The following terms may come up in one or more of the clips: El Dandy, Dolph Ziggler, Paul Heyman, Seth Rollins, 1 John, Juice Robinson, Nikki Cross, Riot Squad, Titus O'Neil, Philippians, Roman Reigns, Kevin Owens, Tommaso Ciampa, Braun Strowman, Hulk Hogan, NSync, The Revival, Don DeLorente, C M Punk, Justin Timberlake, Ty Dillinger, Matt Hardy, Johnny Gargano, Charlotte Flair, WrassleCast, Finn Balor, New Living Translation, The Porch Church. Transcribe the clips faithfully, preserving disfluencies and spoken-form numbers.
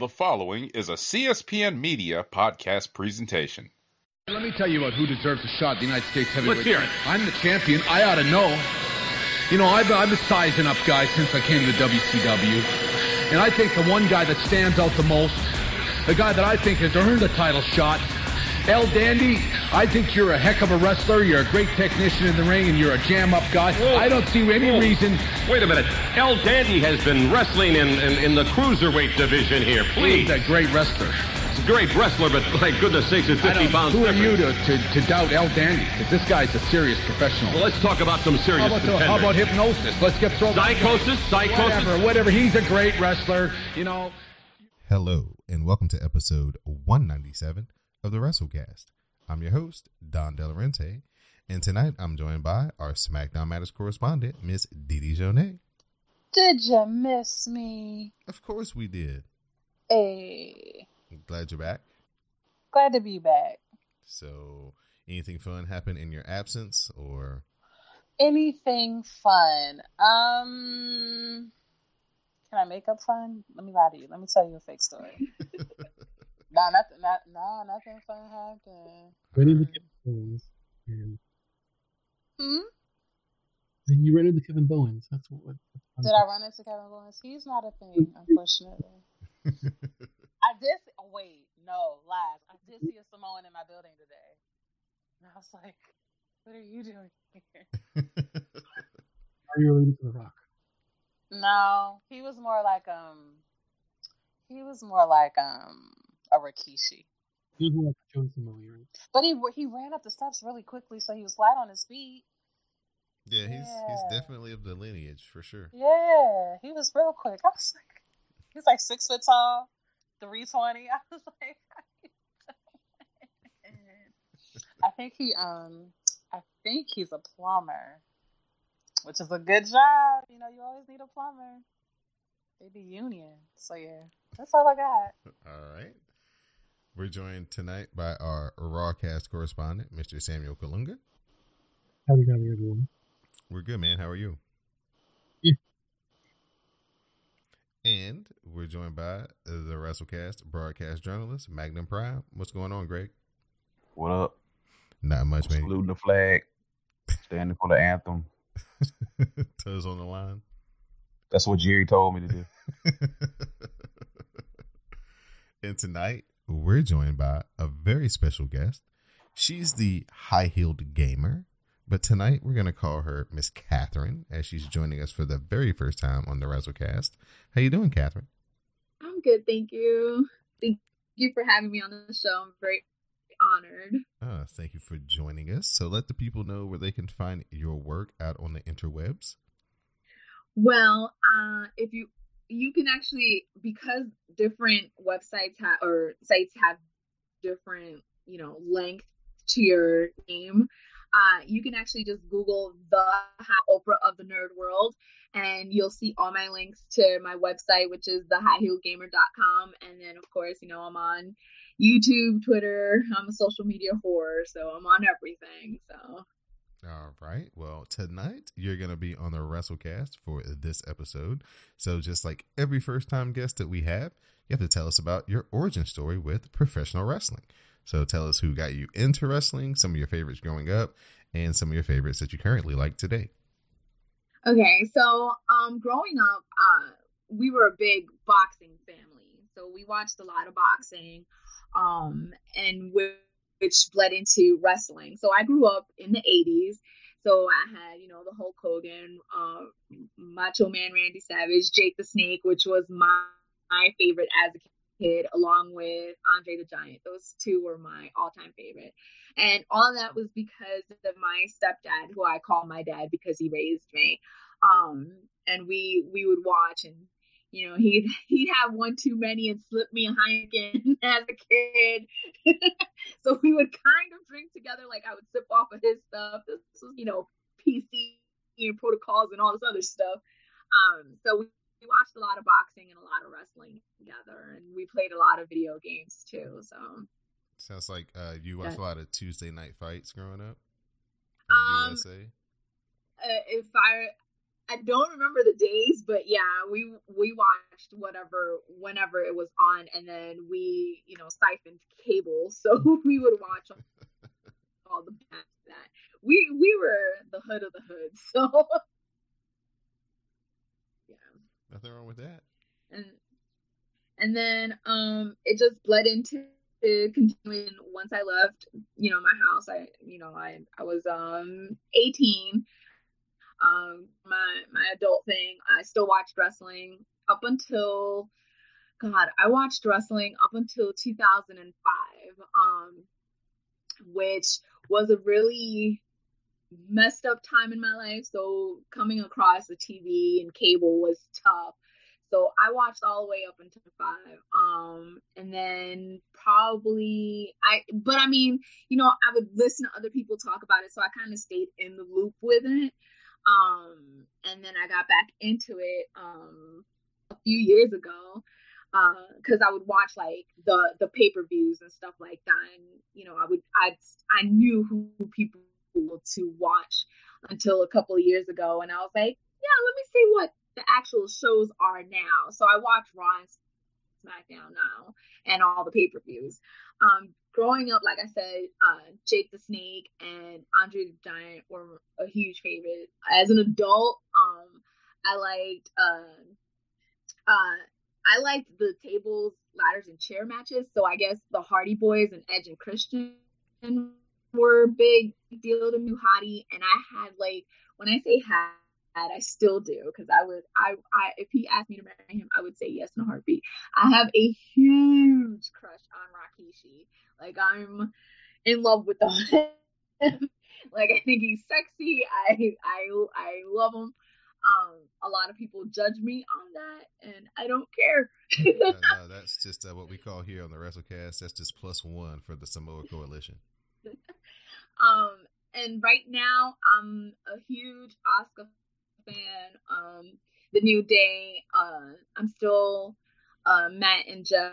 The following is a C S P N Media podcast presentation. Let me tell you about who deserves a shot at the United States heavyweight. Let's hear it. I'm the champion. I ought to know. You know, I've, I've been sizing up guys since I came to the W C W. And I think the one guy that stands out the most, the guy that I think has earned a title shot, El Dandy, I think you're a heck of a wrestler. You're a great technician in the ring, and you're a jam-up guy. Whoa. I don't see any Whoa. reason. Wait a minute. El Dandy has been wrestling in, in, in the cruiserweight division here. Please. He's a great wrestler. He's a great wrestler, but my goodness sakes, it's fifty pounds Who different. Are you to, to, to doubt El Dandy? Because this guy's a serious professional. Well, let's talk about some serious how about, the, how about hypnosis? Let's get thrown. Psychosis? Psychosis? Whatever, whatever. He's a great wrestler, you know. Hello, and welcome to episode one ninety-seven of the WrestleCast. I'm your host, Don DeLorente, and tonight I'm joined by our SmackDown Matters correspondent, Miss Didi Jonay. Did you miss me? Of course we did. Hey. Glad you're back. Glad to be back. So, anything fun happened in your absence, or? Anything fun? Um, can I make up fun? Let me lie to you. Let me tell you a fake story. No, nah, nothing. Not, nah, nothing fun happened. Rented the Kevin Owens. And... Hmm. Then you rented the Kevin Owens. That's what. That's did I run into Kevin Owens? He's not a thing, unfortunately. I did. See, oh, wait, no lies. I did see a Samoan in my building today, and I was like, "What are you doing here?" Are you related to The Rock? No, he was more like um. He was more like um. A Rikishi. But he he ran up the steps really quickly, so he was light on his feet. Yeah, yeah. he's he's definitely of the lineage for sure. Yeah, he was real quick. I was like, he's like six foot tall, three twenty. I was like, I think he um, I think he's a plumber, which is a good job. You know, you always need a plumber. They be union, so yeah, that's all I got. All right. We're joined tonight by our Rawcast correspondent, Mister Samuel Kalunga. How you doing, everyone? We're good, man. How are you? Yeah. And we're joined by the WrestleCast broadcast journalist, Magnum Prime. What's going on, Greg? What up? Not much, I'm man. Saluting the flag, standing for the anthem. Toes on the line. That's what Jerry told me to do. And tonight, we're joined by a very special guest. She's the high-heeled gamer, but tonight we're going to call her Miss Catherine, as she's joining us for the very first time on the WrestleCast. How you doing, Catherine? I'm good, thank you. Thank you for having me on the show. I'm very honored. Uh, thank you for joining us. So let the people know where they can find your work out on the interwebs. Well, uh, if you... You can actually, because different websites ha- or sites have different, you know, length to your name, uh, you can actually just Google the Oprah of the Nerd World, and you'll see all my links to my website, which is the high heel gamer dot com. And then, of course, you know, I'm on YouTube, Twitter. I'm a social media whore, so I'm on everything. So. All right. Well, tonight you're going to be on the WrestleCast for this episode. So just like every first-time guest that we have, you have to tell us about your origin story with professional wrestling. So tell us who got you into wrestling, some of your favorites growing up, and some of your favorites that you currently like today. Okay. So um, growing up, uh, we were a big boxing family. So we watched a lot of boxing, um, and we're which bled into wrestling. So I grew up in the eighties. So I had, you know, the Hulk Hogan, uh, Macho Man Randy Savage, Jake the Snake, which was my, my favorite as a kid, along with Andre the Giant. Those two were my all-time favorite. And all of that was because of my stepdad, who I call my dad because he raised me. Um, and we we would watch, and you know, he'd, he'd have one too many and slip me a Heineken as a kid. So we would kind of drink together. Like, I would sip off of his stuff. This was, you know, P C and protocols and all this other stuff. Um, so we, we watched a lot of boxing and a lot of wrestling together. And we played a lot of video games, too. So sounds like uh, you watched yeah. a lot of Tuesday night fights growing up in um, U S A. Uh, if I... I don't remember the days, but yeah, we we watched whatever, whenever it was on, and then we, you know, siphoned cable, so we would watch all the past that. We we were the hood of the hood, so yeah. Nothing wrong with that. And and then um, it just bled into continuing. Once I left, you know, my house, I you know I I was um eighteen. Um, my, my adult thing, I still watched wrestling up until, God, I watched wrestling up until two thousand five, um, which was a really messed up time in my life. So coming across the T V and cable was tough. So I watched all the way up until five. Um, and then probably I, but I mean, you know, I would listen to other people talk about it. So I kind of stayed in the loop with it. Um, and then I got back into it, um, a few years ago, uh, cause I would watch like the, the pay-per-views and stuff like that. And, you know, I would, I, I knew who people to watch until a couple of years ago. And I was like, yeah, let me see what the actual shows are now. So I watch Raw and SmackDown now and all the pay-per-views. Um, growing up, like I said, uh, Jake the Snake and Andre the Giant were a huge favorite. As an adult, um, I liked uh, uh, I liked the tables, ladders, and chair matches. So I guess the Hardy Boys and Edge and Christian were a big deal to me, Hardy. And I had, like, when I say had, I still do, because I would, I, I, if he asked me to marry him, I would say yes in a heartbeat. I have a huge crush on Rikishi. Like, I'm in love with him. Like, I think he's sexy. I, I, I love him. Um, a lot of people judge me on that, and I don't care. no, no, that's just uh, what we call here on the WrestleCast. That's just plus one for the Samoa Coalition. um, and right now, I'm a huge Asuka fan. Um, The New Day. Uh, I'm still uh, Matt and Jeff.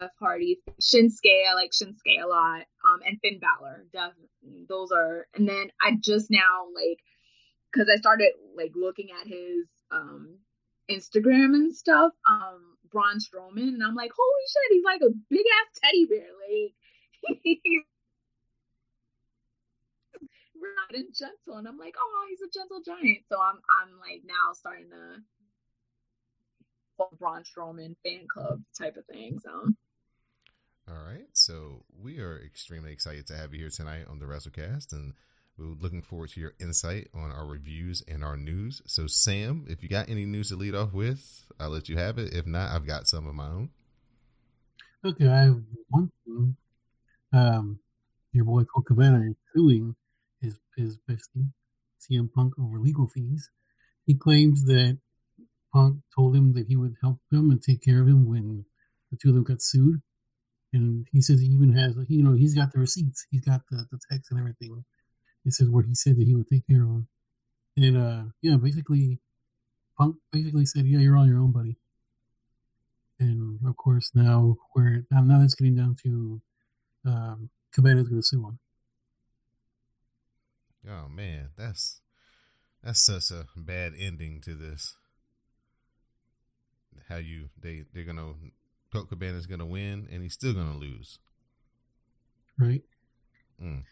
Jeff Hardy, Shinsuke, I like Shinsuke a lot, um, and Finn Balor, definitely. Those are, and then I just now, like, because I started, like, looking at his um, Instagram and stuff, um, Braun Strowman, and I'm like, holy shit, he's like a big-ass teddy bear, like, he's not and gentle, and I'm like, oh, he's a gentle giant, so I'm, I'm like, now starting to fall Braun Strowman fan club type of thing, so... All right, so we are extremely excited to have you here tonight on the WrestleCast, and we're looking forward to your insight on our reviews and our news. So, Sam, if you got any news to lead off with, I'll let you have it. If not, I've got some of my own. Okay, I have one thing. Um, your boy Cole Cabana is suing his, his bestie, C M Punk, over legal fees. He claims that Punk told him that he would help him and take care of him when the two of them got sued. And he says he even has, you know, he's got the receipts. He's got the, the text and everything. It says where he said that he would take care of him. And, uh, yeah, basically, Punk basically said, yeah, you're on your own, buddy. And, of course, now we're, now that's getting down to um, Cabana's going to sue him. Oh, man, that's, that's such a bad ending to this. How you, they, they're going to... Colt Cabana's going to win, and he's still going to lose. Right. Mm.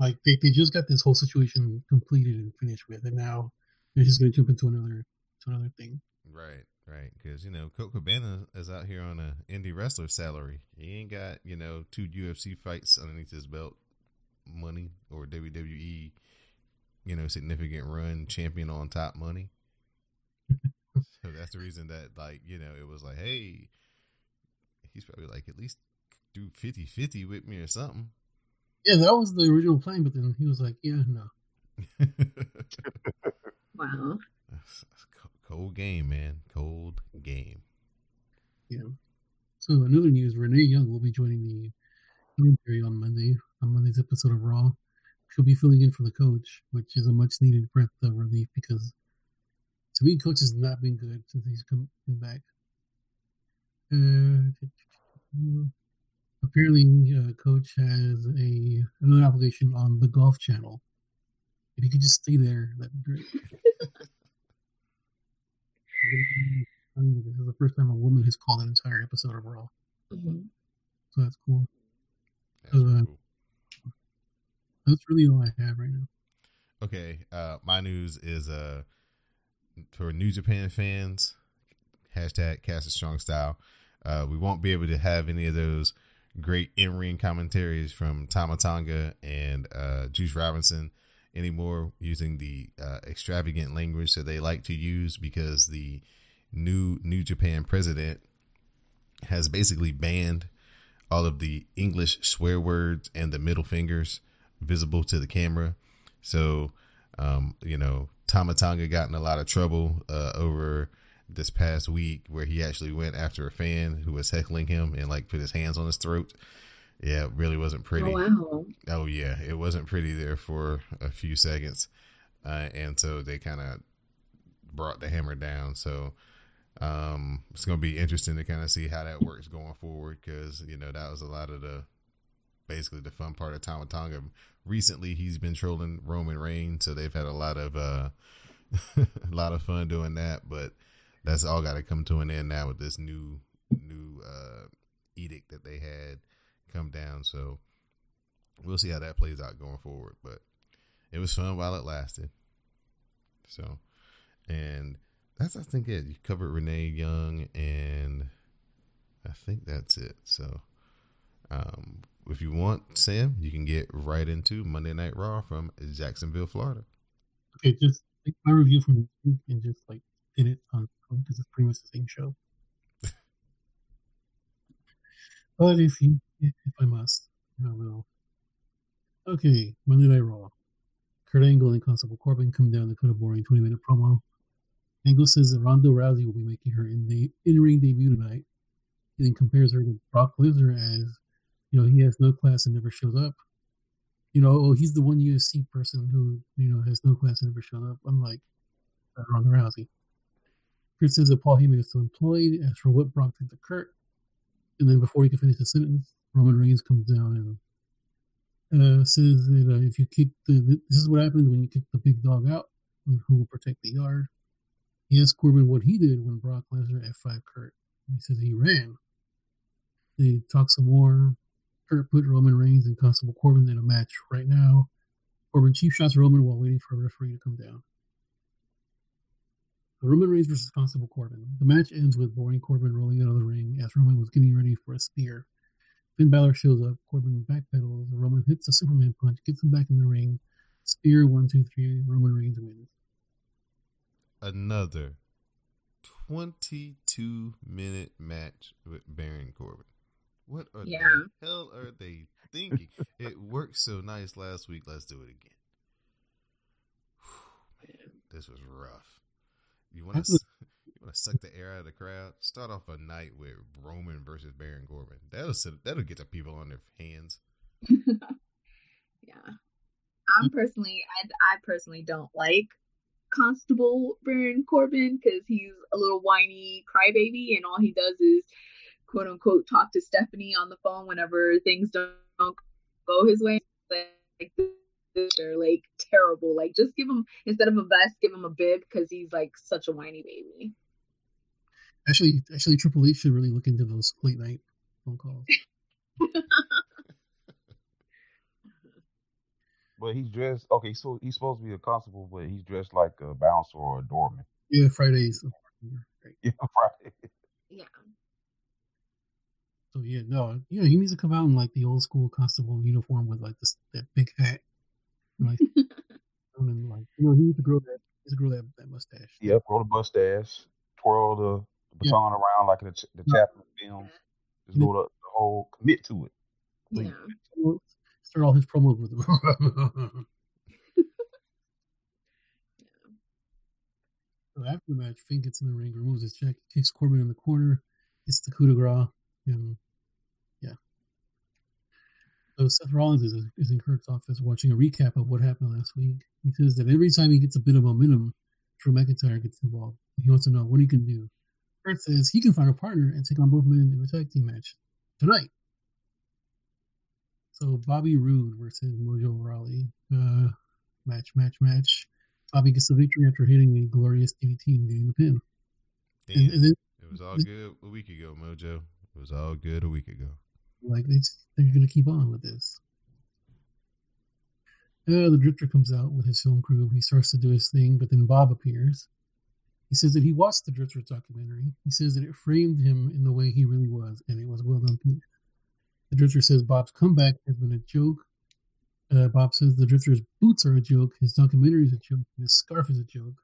Like, they, they just got this whole situation completed and finished with, and now they're just going to jump into another to another thing. Right, right. Because, you know, Colt Cabana is out here on an indie wrestler salary. He ain't got, you know, two U F C fights underneath his belt money or W W E, you know, significant run, champion on top money. So that's the reason that, like, you know, it was like, hey, he's probably like, at least do fifty-fifty with me or something. Yeah, that was the original plan, but then he was like, yeah, no. Wow. Cold game, man. Cold game. Yeah. So another news, Renee Young will be joining the commentary on Monday, on Monday's episode of Raw. She'll be filling in for the coach, which is a much-needed breath of relief because, to me, coach has not been good since he's come back. Uh, apparently, uh, Coach has a another obligation on the Golf Channel. If you could just stay there, that'd be great. I mean, this is the first time a woman has called an entire episode of Raw. Mm-hmm. So that's cool. That's, so, uh, cool. That's really all I have right now. Okay. Uh, my news is uh, for New Japan fans, hashtag Cast a Strong Style. Uh, we won't be able to have any of those great in-ring commentaries from Tama Tonga and uh, Juice Robinson anymore, using the uh, extravagant language that they like to use, because the new New Japan president has basically banned all of the English swear words and the middle fingers visible to the camera. So, um, you know, Tama Tonga got in a lot of trouble uh, over this past week, where he actually went after a fan who was heckling him and like put his hands on his throat. Yeah, it really wasn't pretty. Oh, wow. Oh yeah, it wasn't pretty there for a few seconds. Uh, and so they kind of brought the hammer down. So um, it's going to be interesting to kind of see how that works going forward, because, you know, that was a lot of the, basically the fun part of Tama Tonga. Recently, he's been trolling Roman Reigns, so they've had a lot of uh, a lot of fun doing that, but that's all got to come to an end now with this new new uh, edict that they had come down. So we'll see how that plays out going forward. But it was fun while it lasted. So, and that's, I think, it. You covered Renee Young, and I think that's it. So um, if you want, Sam, you can get right into Monday Night Raw from Jacksonville, Florida. Okay, just take my review from this week and just like in it on because it's pretty much the same show. But if you, if I must, I will. Okay, Monday Night Raw. Kurt Angle and Constable Corbin come down to cut a boring twenty-minute promo. Angle says that Ronda Rousey will be making her in-ring in debut tonight. He then compares her to Brock Lesnar as, you know, he has no class and never shows up. You know, oh, he's the one U F C person who, you know, has no class and never shows up, unlike uh, Ronda Rousey. Kurt says that Paul Heyman is still employed, as for what Brock did to Kurt. And then before he can finish the sentence, Roman Reigns comes down and uh, says that uh, if you kick the, this is what happens when you kick the big dog out, and who will protect the yard. He asks Corbin what he did when Brock Lesnar F five Kurt. And he says he ran. They talk some more. Kurt put Roman Reigns and Constable Corbin in a match right now. Corbin cheap shots Roman while waiting for a referee to come down. Roman Reigns versus Constable Corbin. The match ends with boring Corbin rolling out of the ring as Roman was getting ready for a spear. Finn Balor shows up. Corbin backpedals. Roman hits a Superman punch, gets him back in the ring. Spear, one, two, three. Roman Reigns wins. Another twenty-two minute match with Baron Corbin. What are yeah. the hell are they thinking? It worked so nice last week. Let's do it again. Whew, man, this was rough. You want to you want to suck the air out of the crowd? Start off a night with Roman versus Baron Corbin. That'll that'll get the people on their hands. Yeah, I'm personally I, I personally don't like Constable Baron Corbin because he's a little whiny crybaby, and all he does is quote unquote talk to Stephanie on the phone whenever things don't, don't go his way. Like, they're like terrible. Like, just give him, instead of a vest, give him a bib, because he's like such a whiny baby. Actually, actually, Triple H should really look into those late night phone calls. But he's dressed okay. So he's supposed to be a constable, but he's dressed like a bouncer or a doorman. Yeah, Fridays. Yeah, Friday. Yeah. So yeah, no, yeah, he needs to come out in like the old school constable uniform with like this that big hat. Like, and like, you know, he used to grow that, he used to grow that, that mustache. Yep, grow the mustache, twirl the, the baton yeah. around like the the yeah. Chaplin film. Just go the, the whole commit to it. Please. Yeah, start all his promos with him. So after the match, Finn gets in the ring, removes his jacket, kicks Corbin in the corner, hits the coup de grace, and yeah. So Seth Rollins is, is in Kurt's office watching a recap of what happened last week. He says that every time he gets a bit of momentum, Drew McIntyre gets involved. He wants to know what he can do. Kurt says he can find a partner and take on both men in a tag team match tonight. So Bobby Roode versus Mojo Rawley. Uh, match, match, match. Bobby gets the victory after hitting a glorious D D T and getting the pin. And, and then, it was all good a week ago, Mojo. It was all good a week ago. Like, they, they're going to keep on with this. Uh, the Drifter comes out with his film crew. He starts to do his thing, but then Bob appears. He says that he watched the Drifter's documentary. He says that it framed him in the way he really was, and it was well done piece. The Drifter says Bob's comeback has been a joke. Uh, Bob says the Drifter's boots are a joke, his documentary is a joke, and his scarf is a joke.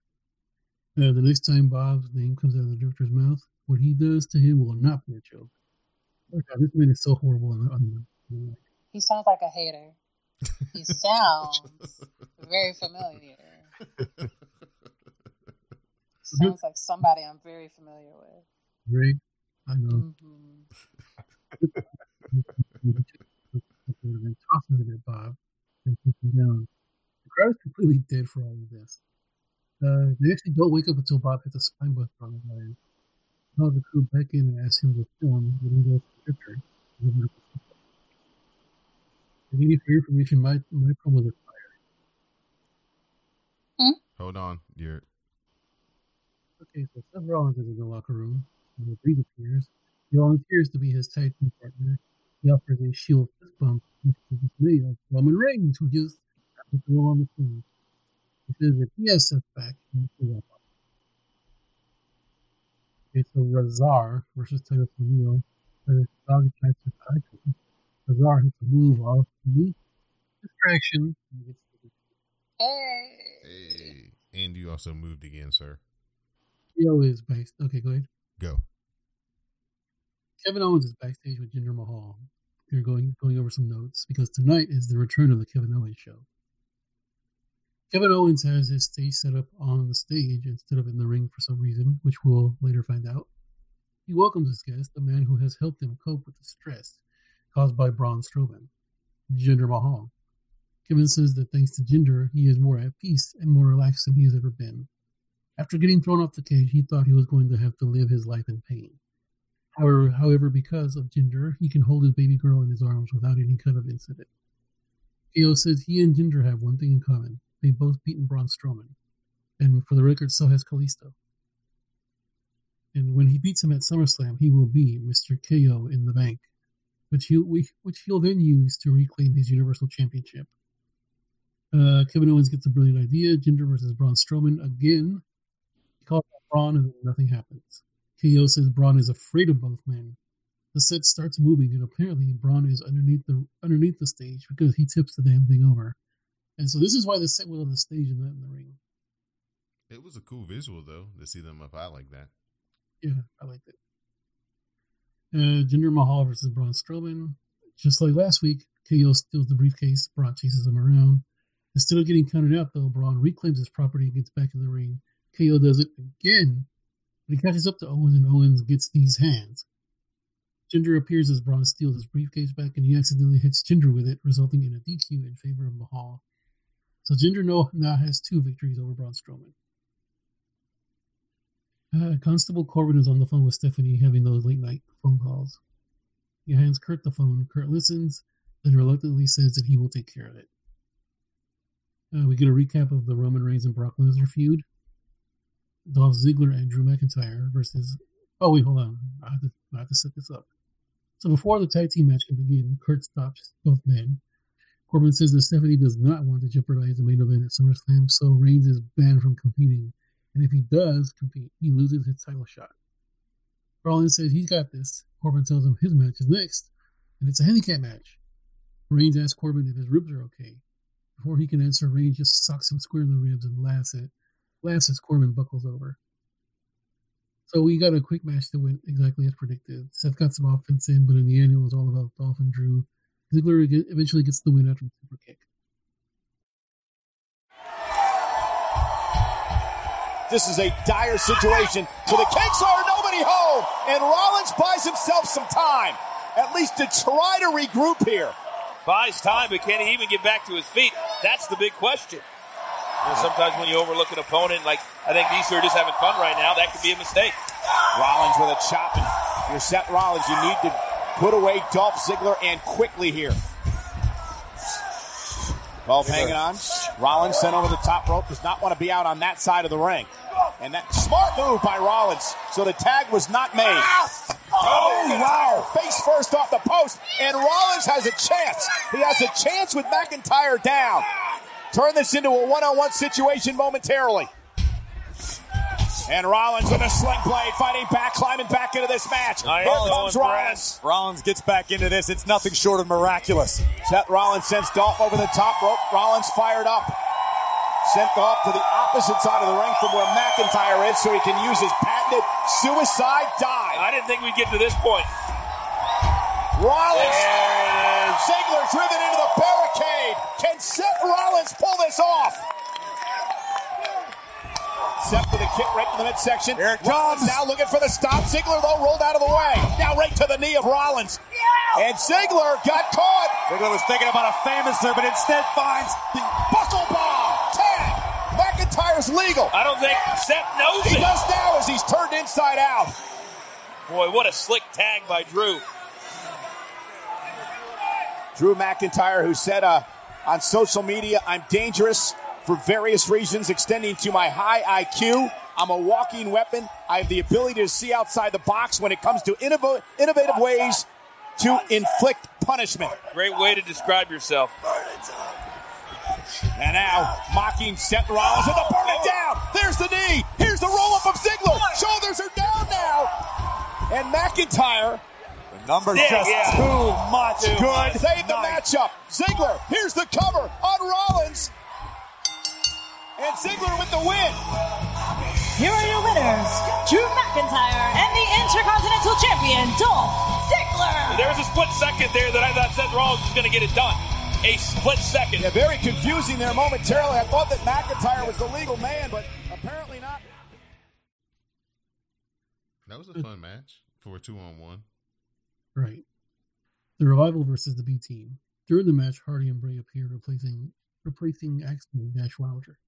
Uh, the next time Bob's name comes out of the Drifter's mouth, what he does to him will not be a joke. Oh God, this man is so horrible. On the, on the he sounds like a hater. He sounds very familiar. Sounds like somebody I'm very familiar with. Great. I know. Mm-hmm. Tossing it at Bob and kicking down. The crowd is completely dead for all of this. Uh, they actually don't wake up until Bob hits a spine buster on the line. Now the crew back in and asks him to film when he goes to the picture. If you need for your information, my, my promos are fired. Hmm? Hold on. You're... Okay, so Seth Rollins is in the locker room. And Reed appears. He volunteers to be his tag team partner. He offers a shield fist bump which is made of Roman Reigns, who just happens to go on the team. He says that he has Seth back and he's up. Okay, so Razar versus Titus O'Neil. Titus Dog tries to fight him. Razar hits a move off the distraction. Hey. Hey. And you also moved again, sir. He always is based. Okay, go ahead. Go. Kevin Owens is backstage with Jinder Mahal. They're going going over some notes because tonight is the return of the Kevin Owens show. Kevin Owens has his stage set up on the stage instead of in the ring for some reason, which we'll later find out. He welcomes his guest, the man who has helped him cope with the stress caused by Braun Strowman, Jinder Mahal. Kevin says that thanks to Jinder, he is more at peace and more relaxed than he has ever been. After getting thrown off the cage, he thought he was going to have to live his life in pain. However, however, because of Jinder, he can hold his baby girl in his arms without any kind of incident. K O says he and Jinder have one thing in common. They've both beaten Braun Strowman. And for the record, so has Kalisto. And when he beats him at SummerSlam, he will be Mister K O in the bank, which he'll, which he'll then use to reclaim his Universal Championship. Uh, Kevin Owens gets a brilliant idea. Jinder versus Braun Strowman again. Calls out Braun and nothing happens. K O says Braun is afraid of both men. The set starts moving and apparently Braun is underneath the underneath the stage because he tips the damn thing over. And so this is why the set was on the stage and not in the ring. It was a cool visual though to see them up high like that. Yeah, I liked it. Uh, Jinder Mahal versus Braun Strowman. Just like last week, K O steals the briefcase. Braun chases him around. Instead of getting counted out though, Braun reclaims his property and gets back in the ring. K O does it again, but he catches up to Owens, and Owens gets these hands. Jinder appears as Braun steals his briefcase back, and he accidentally hits Jinder with it, resulting in a D Q in favor of Mahal. So Jinder now has two victories over Braun Strowman. Uh, Constable Corbin is on the phone with Stephanie, having those late-night phone calls. He hands Kurt the phone. Kurt listens, then reluctantly says that he will take care of it. Uh, we get a recap of the Roman Reigns and Brock Lesnar feud. Dolph Ziggler and Drew McIntyre versus... Oh, wait, hold on. I have, to, I have to set this up. So before the tag team match can begin, Kurt stops both men. Corbin says that Stephanie does not want to jeopardize the main event at SummerSlam, so Reigns is banned from competing. And if he does compete, he loses his title shot. Rollins says he's got this. Corbin tells him his match is next, and it's a handicap match. Reigns asks Corbin if his ribs are okay. Before he can answer, Reigns just socks him square in the ribs and laughs at Last as Corbin buckles over. So we got a quick match that went exactly as predicted. Seth got some offense in, but in the end it was all about Dolph and Drew. Ziggler eventually gets the win after the super kick. This is a dire situation. So the kicks are nobody home, and Rollins buys himself some time, at least to try to regroup here. Buys time, but can he even get back to his feet? That's the big question. You know, sometimes when you overlook an opponent, like I think these two are just having fun right now, that could be a mistake. Rollins with a chop. And you're Seth Rollins. You need to put away Dolph Ziggler and quickly here. Dolph hanging on. Rollins sent over the top rope, does not want to be out on that side of the ring. And that smart move by Rollins, so the tag was not made. Ah! Oh, wow. Face first off the post, and Rollins has a chance. He has a chance with McIntyre down. Turn this into a one-on-one situation momentarily. And Rollins with a sling blade, fighting back, climbing back into this match. Here comes Rollins. Rollins gets back into this. It's nothing short of miraculous. Seth Rollins sends Dolph over the top rope. Rollins fired up. Sent Dolph to the opposite side of the ring from where McIntyre is so he can use his patented suicide dive. I didn't think we'd get to this point. Rollins. And Ziggler driven into the barricade. Can Seth Rollins pull this off? Except for the kick right in the midsection. Here it comes. Rollins now looking for the stop. Ziggler, though, rolled out of the way. Now right to the knee of Rollins. Yeah. And Ziggler got caught. Ziggler was thinking about a famous there, but instead finds the buckle bomb. Tag. McIntyre's legal. I don't think Seth knows he it. He does now as he's turned inside out. Boy, what a slick tag by Drew. Drew McIntyre, who said uh, on social media, "I'm dangerous for various reasons, extending to my high I Q. I'm a walking weapon. I have the ability to see outside the box when it comes to innov- innovative ways to inflict punishment." Great way to describe yourself. And now, mocking Seth Rollins with a burn it down. There's the knee. Here's the roll-up of Ziggler. Shoulders are down now. And McIntyre. The number's yeah, just yeah. too much. Too good. Much. Save the nice. matchup. Ziggler, here's the cover on Rollins. And Ziggler with the win. Here are your winners, Drew McIntyre and the Intercontinental Champion, Dolph Ziggler. There was a split second there that I thought Seth Rollins was going to get it done. A split second. Yeah, very confusing there momentarily. I thought that McIntyre was the legal man, but apparently not. That was a fun match for a two-on-one. Right. The Revival versus the B Team. During the match, Hardy and Bray appeared replacing replacing Axe and Dash Wilder.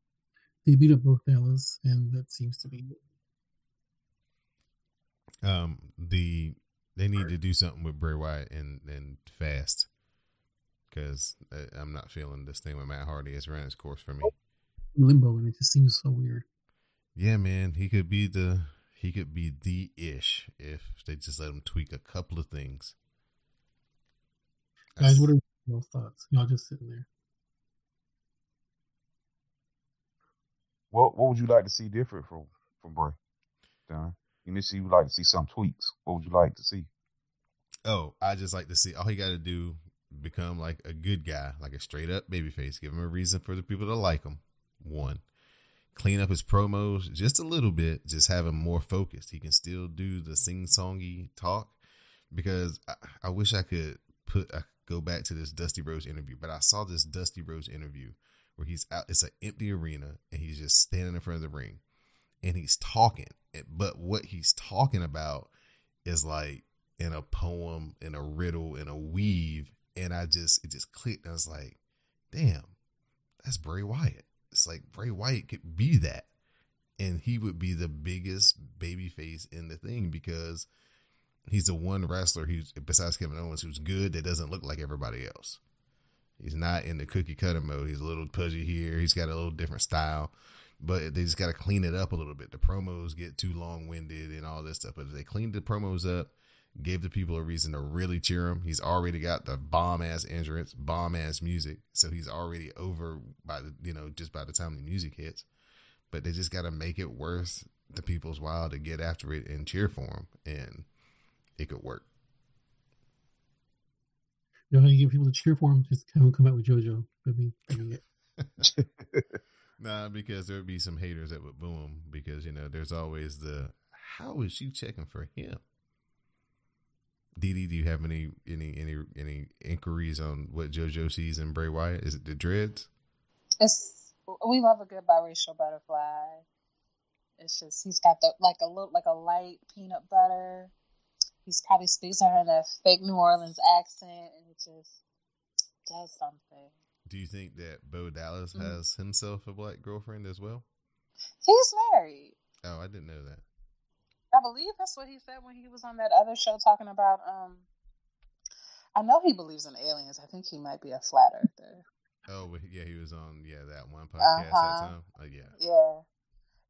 They beat up both fellas, and that seems to be it. Um, the they need to do something with Bray Wyatt and, and fast, because I'm not feeling this thing with Matt Hardy has ran its course for me. Limbo, and it just seems so weird. Yeah, man, he could be the he could be the ish if they just let him tweak a couple of things. Guys, I, what are your thoughts? Y'all just sitting there. What what would you like to see different from, from Bray? Don, initially you would like to see some tweaks. What would you like to see? Oh, I just like to see all he got to do become like a good guy, like a straight up babyface. Give him a reason for the people to like him. One, clean up his promos just a little bit. Just have him more focused. He can still do the sing songy talk, because I, I wish I could put I could go back to this Dusty Rhodes interview, but I saw this Dusty Rhodes interview where he's out, it's an empty arena, and he's just standing in front of the ring, and he's talking. But what he's talking about is like in a poem, in a riddle, in a weave, and I just it just clicked. And I was like, "Damn, that's Bray Wyatt." It's like Bray Wyatt could be that, and he would be the biggest babyface in the thing, because he's the one wrestler who's besides Kevin Owens who's good that doesn't look like everybody else. He's not in the cookie cutter mode. He's a little pudgy here. He's got a little different style, but they just got to clean it up a little bit. The promos get too long winded and all this stuff. But if they cleaned the promos up, gave the people a reason to really cheer him. He's already got the bomb ass entrance, bomb ass music. So he's already over by the, you know, just by the time the music hits, but they just got to make it worth the people's while to get after it and cheer for him. And it could work. You know how you get people to cheer for him? Just have him come out with JoJo. That'd be, that'd be it. Nah, because there would be some haters that would boo him, because, you know, there's always the, how is she checking for him? Didi, do you have any any any any inquiries on what JoJo sees in Bray Wyatt? Is it the dreads? It's we love a good biracial butterfly. It's just he's got the like a little like a light peanut butter. He's probably speaks to her in a fake New Orleans accent, and it just does something. Do you think that Bo Dallas mm-hmm. has himself a black girlfriend as well? He's married. Oh, I didn't know that. I believe that's what he said when he was on that other show talking about, um, I know he believes in aliens. I think he might be a flat earther. Oh, yeah, he was on, yeah, that one podcast uh-huh. that time. Oh, yeah. Yeah.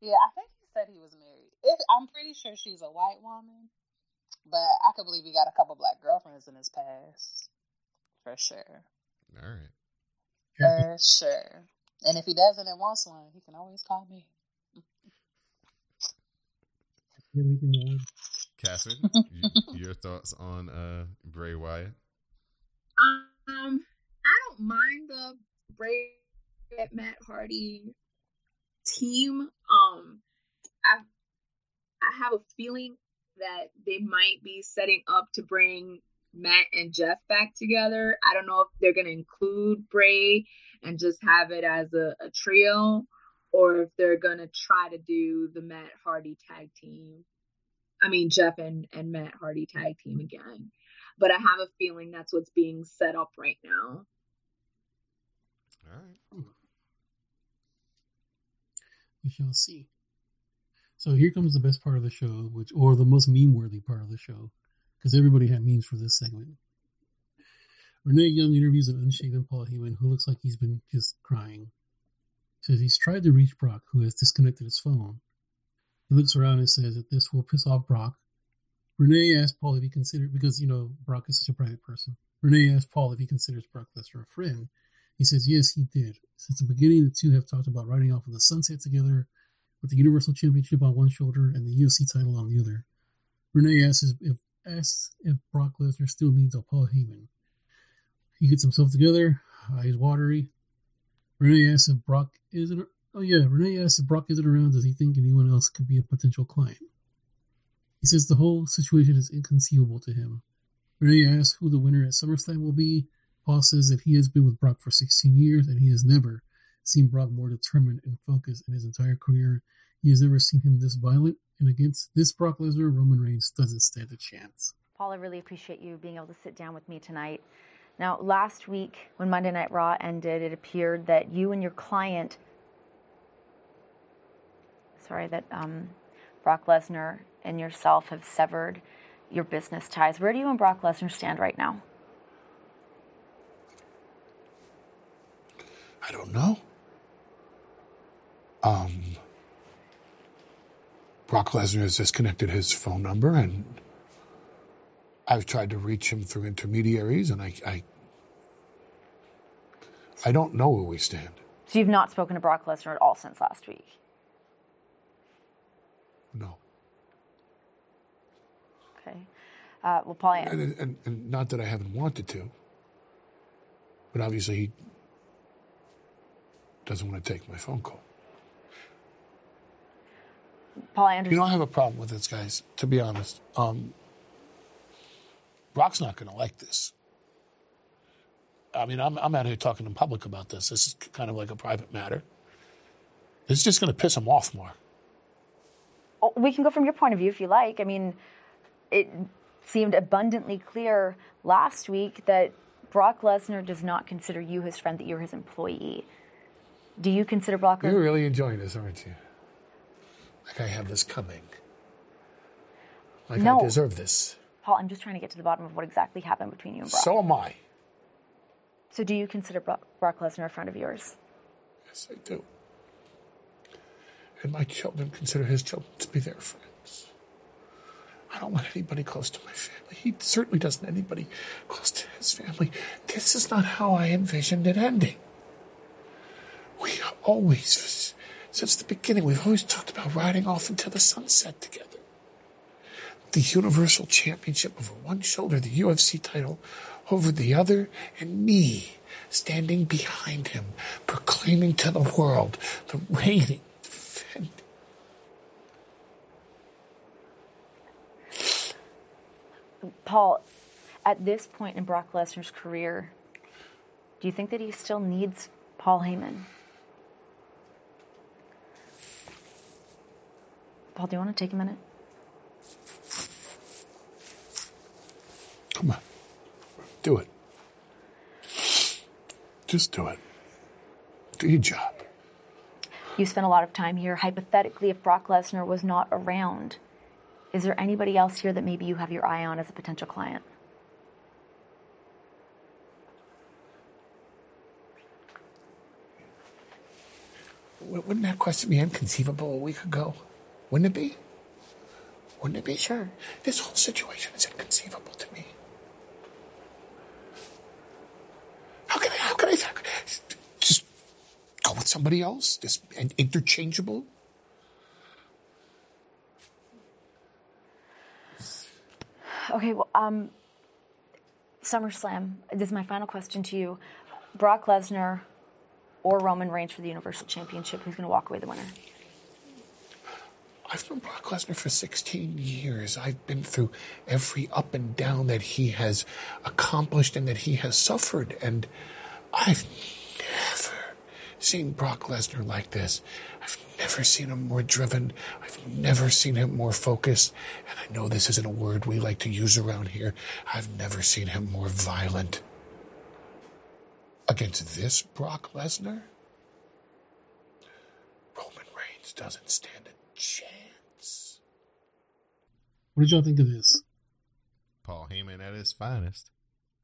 Yeah, I think he said he was married. It, I'm pretty sure she's a white woman, but I could believe he got a couple black girlfriends in his past. For sure. All right. For sure. And if he doesn't and wants one, he can always call me. Catherine, your thoughts on uh, Bray Wyatt? Um, I don't mind the Bray Wyatt Matt Hardy team. Um, I I have a feeling that they might be setting up to bring Matt and Jeff back together. I don't know if they're going to include Bray and just have it as a, a trio, or if they're going to try to do the Matt Hardy tag team. I mean, Jeff and, and Matt Hardy tag team again. But I have a feeling that's what's being set up right now. All right. We shall see. So here comes the best part of the show, which, or the most meme-worthy part of the show, because everybody had memes for this segment. Renee Young interviews an unshaven Paul Heyman who looks like he's been just crying. Says he's tried to reach Brock, who has disconnected his phone. He looks around and says that this will piss off Brock. Renee asked Paul if he considered, because, you know, Brock is such a private person. Renee asked Paul if he considers Brock Lesnar a friend. He says, yes, he did. Since the beginning, the two have talked about riding off in the sunset together, with the Universal Championship on one shoulder and the U F C title on the other. Renee asks if, asks if Brock Lesnar still needs a Paul Heyman. He gets himself together. Eyes watery. Renee asks if Brock isn't... Oh yeah, Renee asks if Brock isn't around, does he think anyone else could be a potential client? He says the whole situation is inconceivable to him. Renee asks who the winner at SummerSlam will be. Paul says that he has been with Brock for sixteen years and he has never seen Brock more determined and focused in his entire career. He has never seen him this violent, and against this Brock Lesnar, Roman Reigns doesn't stand a chance. Paul, I really appreciate you being able to sit down with me tonight. Now, last week when Monday Night Raw ended, it appeared that you and your client, sorry, that um, Brock Lesnar and yourself have severed your business ties. Where do you and Brock Lesnar stand right now? I don't know. Um, Brock Lesnar has disconnected his phone number, and I've tried to reach him through intermediaries, and I, I, I don't know where we stand. So you've not spoken to Brock Lesnar at all since last week? No. Okay. Uh, well, Paul, and, and, and, and not that I haven't wanted to, but obviously he doesn't want to take my phone call. Paul, I understand. You know, I have a problem with this, guys. To be honest. Um, Brock's not going to like this. I mean, I'm I'm out here talking in public about this. This is kind of like a private matter. It's just going to piss him off more. Oh, we can go from your point of view if you like. I mean, it seemed abundantly clear last week that Brock Lesnar does not consider you his friend, that you're his employee. Do you consider Brock Lesnar? You're really enjoying this, aren't you? Like I have this coming. Like no. I deserve this. Paul, I'm just trying to get to the bottom of what exactly happened between you and Brock. So am I. So do you consider Brock, Brock Lesnar a friend of yours? Yes, I do. And my children consider his children to be their friends. I don't want anybody close to my family. He certainly doesn't anybody close to his family. This is not how I envisioned it ending. We are always, since the beginning, we've always talked about riding off into the sunset together. The Universal Championship over one shoulder, the U F C title over the other, and me standing behind him, proclaiming to the world, the reigning, defending. Paul, at this point in Brock Lesnar's career, do you think that he still needs Paul Heyman? Paul, do you want to take a minute? Come on. Do it. Just do it. Do your job. You spent a lot of time here. Hypothetically, if Brock Lesnar was not around, is there anybody else here that maybe you have your eye on as a potential client? wouldn't that question be inconceivable a week ago? Wouldn't it be? Wouldn't it be? Sure. This whole situation is inconceivable to me. How can I, how can I, how can I just go with somebody else? This interchangeable? Okay, well, um, SummerSlam, this is my final question to you. Brock Lesnar or Roman Reigns for the Universal Championship, who's going to walk away the winner? I've known Brock Lesnar for sixteen years. I've been through every up and down that he has accomplished and that he has suffered. And I've never seen Brock Lesnar like this. I've never seen him more driven. I've never seen him more focused. And I know this isn't a word we like to use around here. I've never seen him more violent. Against this Brock Lesnar, Roman Reigns doesn't stand a chance. What did y'all think of this? Paul Heyman at his finest.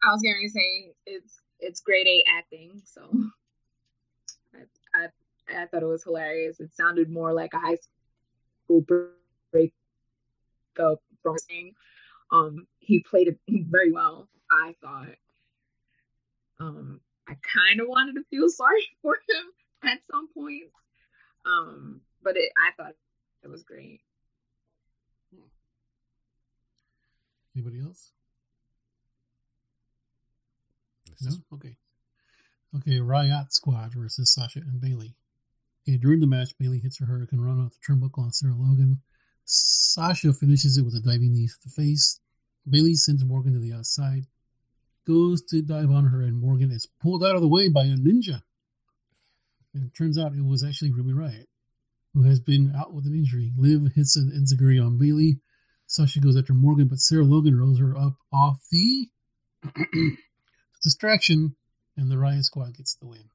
I was going to say it's it's grade A acting, so I I I thought it was hilarious. It sounded more like a high school breakup thing. Um, he played it very well, I thought. Um, I kind of wanted to feel sorry for him at some point, um, but it, I thought it was great. Anybody else? No? Okay. Okay, Riot Squad versus Sasha and Bayley. Okay, during the match, Bayley hits her hurricane run off the turnbuckle on Sarah Logan. Sasha finishes it with a diving knee to the face. Bayley sends Morgan to the outside. Goes to dive on her, and Morgan is pulled out of the way by a ninja. And it turns out it was actually Ruby Riott, who has been out with an injury. Liv hits an enziguri on Bayley. Sasha goes after Morgan, but Sarah Logan rolls her up off the distraction, and the Riot Squad gets the win.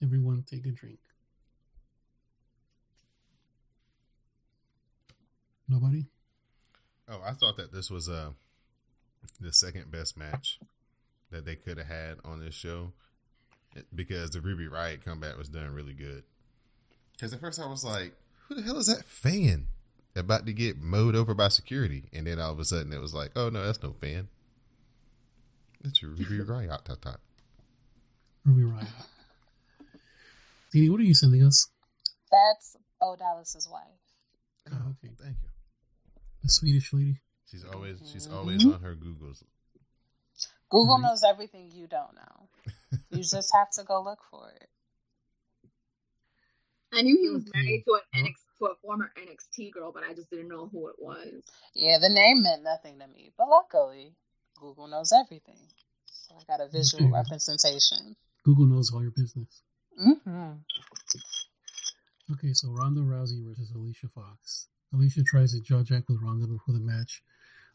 Everyone take a drink. Nobody? Oh, I thought that this was a... Uh... the second best match that they could have had on this show, because the Ruby Riott comeback was done really good. Because at first I was like, who the hell is that fan about to get mowed over by security? And then all of a sudden it was like, oh no, that's no fan. That's Ruby Riott. Tot, tot. Ruby Riott. Didi, what are you sending us? That's Bo Dallas's wife. Oh, okay, thank you. The Swedish lady. She's always she's always mm-hmm. on her Googles. Google knows everything you don't know. You just have to go look for it. I knew he was married to an N X T, to a former N X T girl, but I just didn't know who it was. Yeah, the name meant nothing to me, but luckily Google knows everything, so I got a visual representation. Google knows all your business. Mm-hmm. Okay, so Ronda Rousey versus Alicia Fox. Alicia tries to jawjack with Ronda before the match.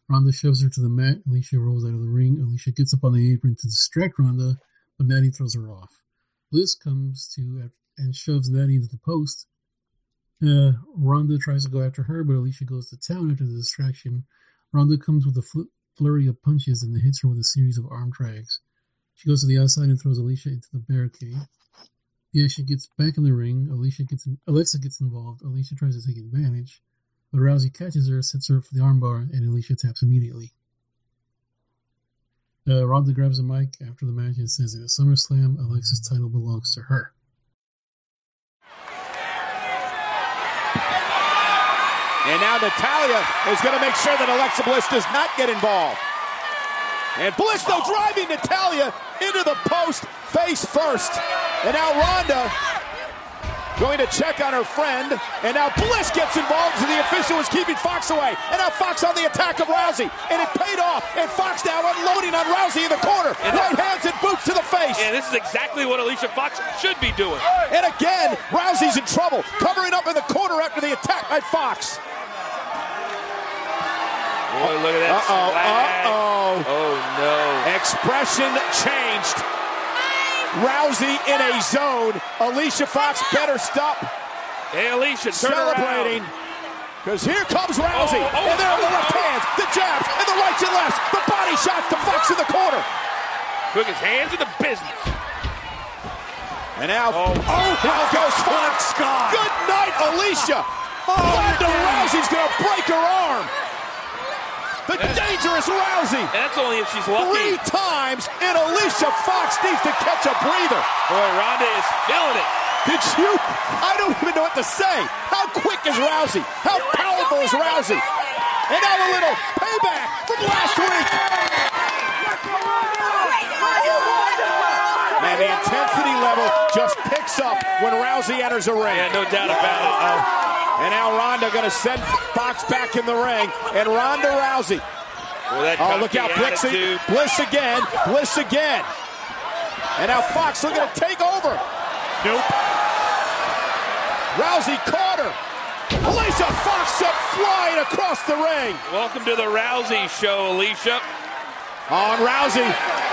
Ronda shoves her to the mat. Alicia rolls out of the ring. Alicia gets up on the apron to distract Ronda, but Natty throws her off. Bliss comes to and shoves Natty into the post. Uh, Ronda tries to go after her, but Alicia goes to town after the distraction. Ronda comes with a fl- flurry of punches and hits her with a series of arm drags. She goes to the outside and throws Alicia into the barricade. The action gets back in the ring. Alicia gets in- Alexa gets involved. Alicia tries to take advantage. But Rousey catches her, sets her up for the armbar, and Alicia taps immediately. Uh, Ronda grabs the mic after the match and says that at SummerSlam, Alexa's title belongs to her. And now Natalya is going to make sure that Alexa Bliss does not get involved. And Bliss, though, driving Natalya into the post, face first. And now Ronda... going to check on her friend, and now Bliss gets involved, so the official is keeping Fox away. And now Fox on the attack of Rousey, and it paid off, and Fox now unloading on Rousey in the corner. And right that, hands and boots to the face. And this is exactly what Alicia Fox should be doing. And again, Rousey's in trouble, covering up in the corner after the attack by Fox. Boy, look at that. Uh-oh, slack. Uh-oh. Oh, no. Expression changed. Rousey in a zone. Alicia Fox better stop. Hey, Alicia, turn celebrating. Because here comes Rousey. Oh, oh, and there are the left hands, the jabs, and the rights and lefts. The body shots to Fox in the corner. Took his hands in the business. And now, oh, oh out goes Fox. God. Good night, Alicia. Oh, Ronda Rousey's going to break her arm. The that's, dangerous Rousey. That's only if she's lucky. Three times, and Alicia Fox needs to catch a breather. Boy, Ronda is feeling it. Did you? I don't even know what to say. How quick is Rousey? How powerful is Rousey? And now a little payback from last week. And the intensity level just picks up when Rousey enters the ring. Yeah, no doubt about it. Uh, and now Ronda going to send Fox back in the ring. And Ronda Rousey. Well, oh, look out. Bliss, Bliss again. Bliss again. And now Fox looking to take over. Nope. Rousey caught her. Alicia Fox up flying across the ring. Welcome to the Rousey show, Alicia. On Rousey.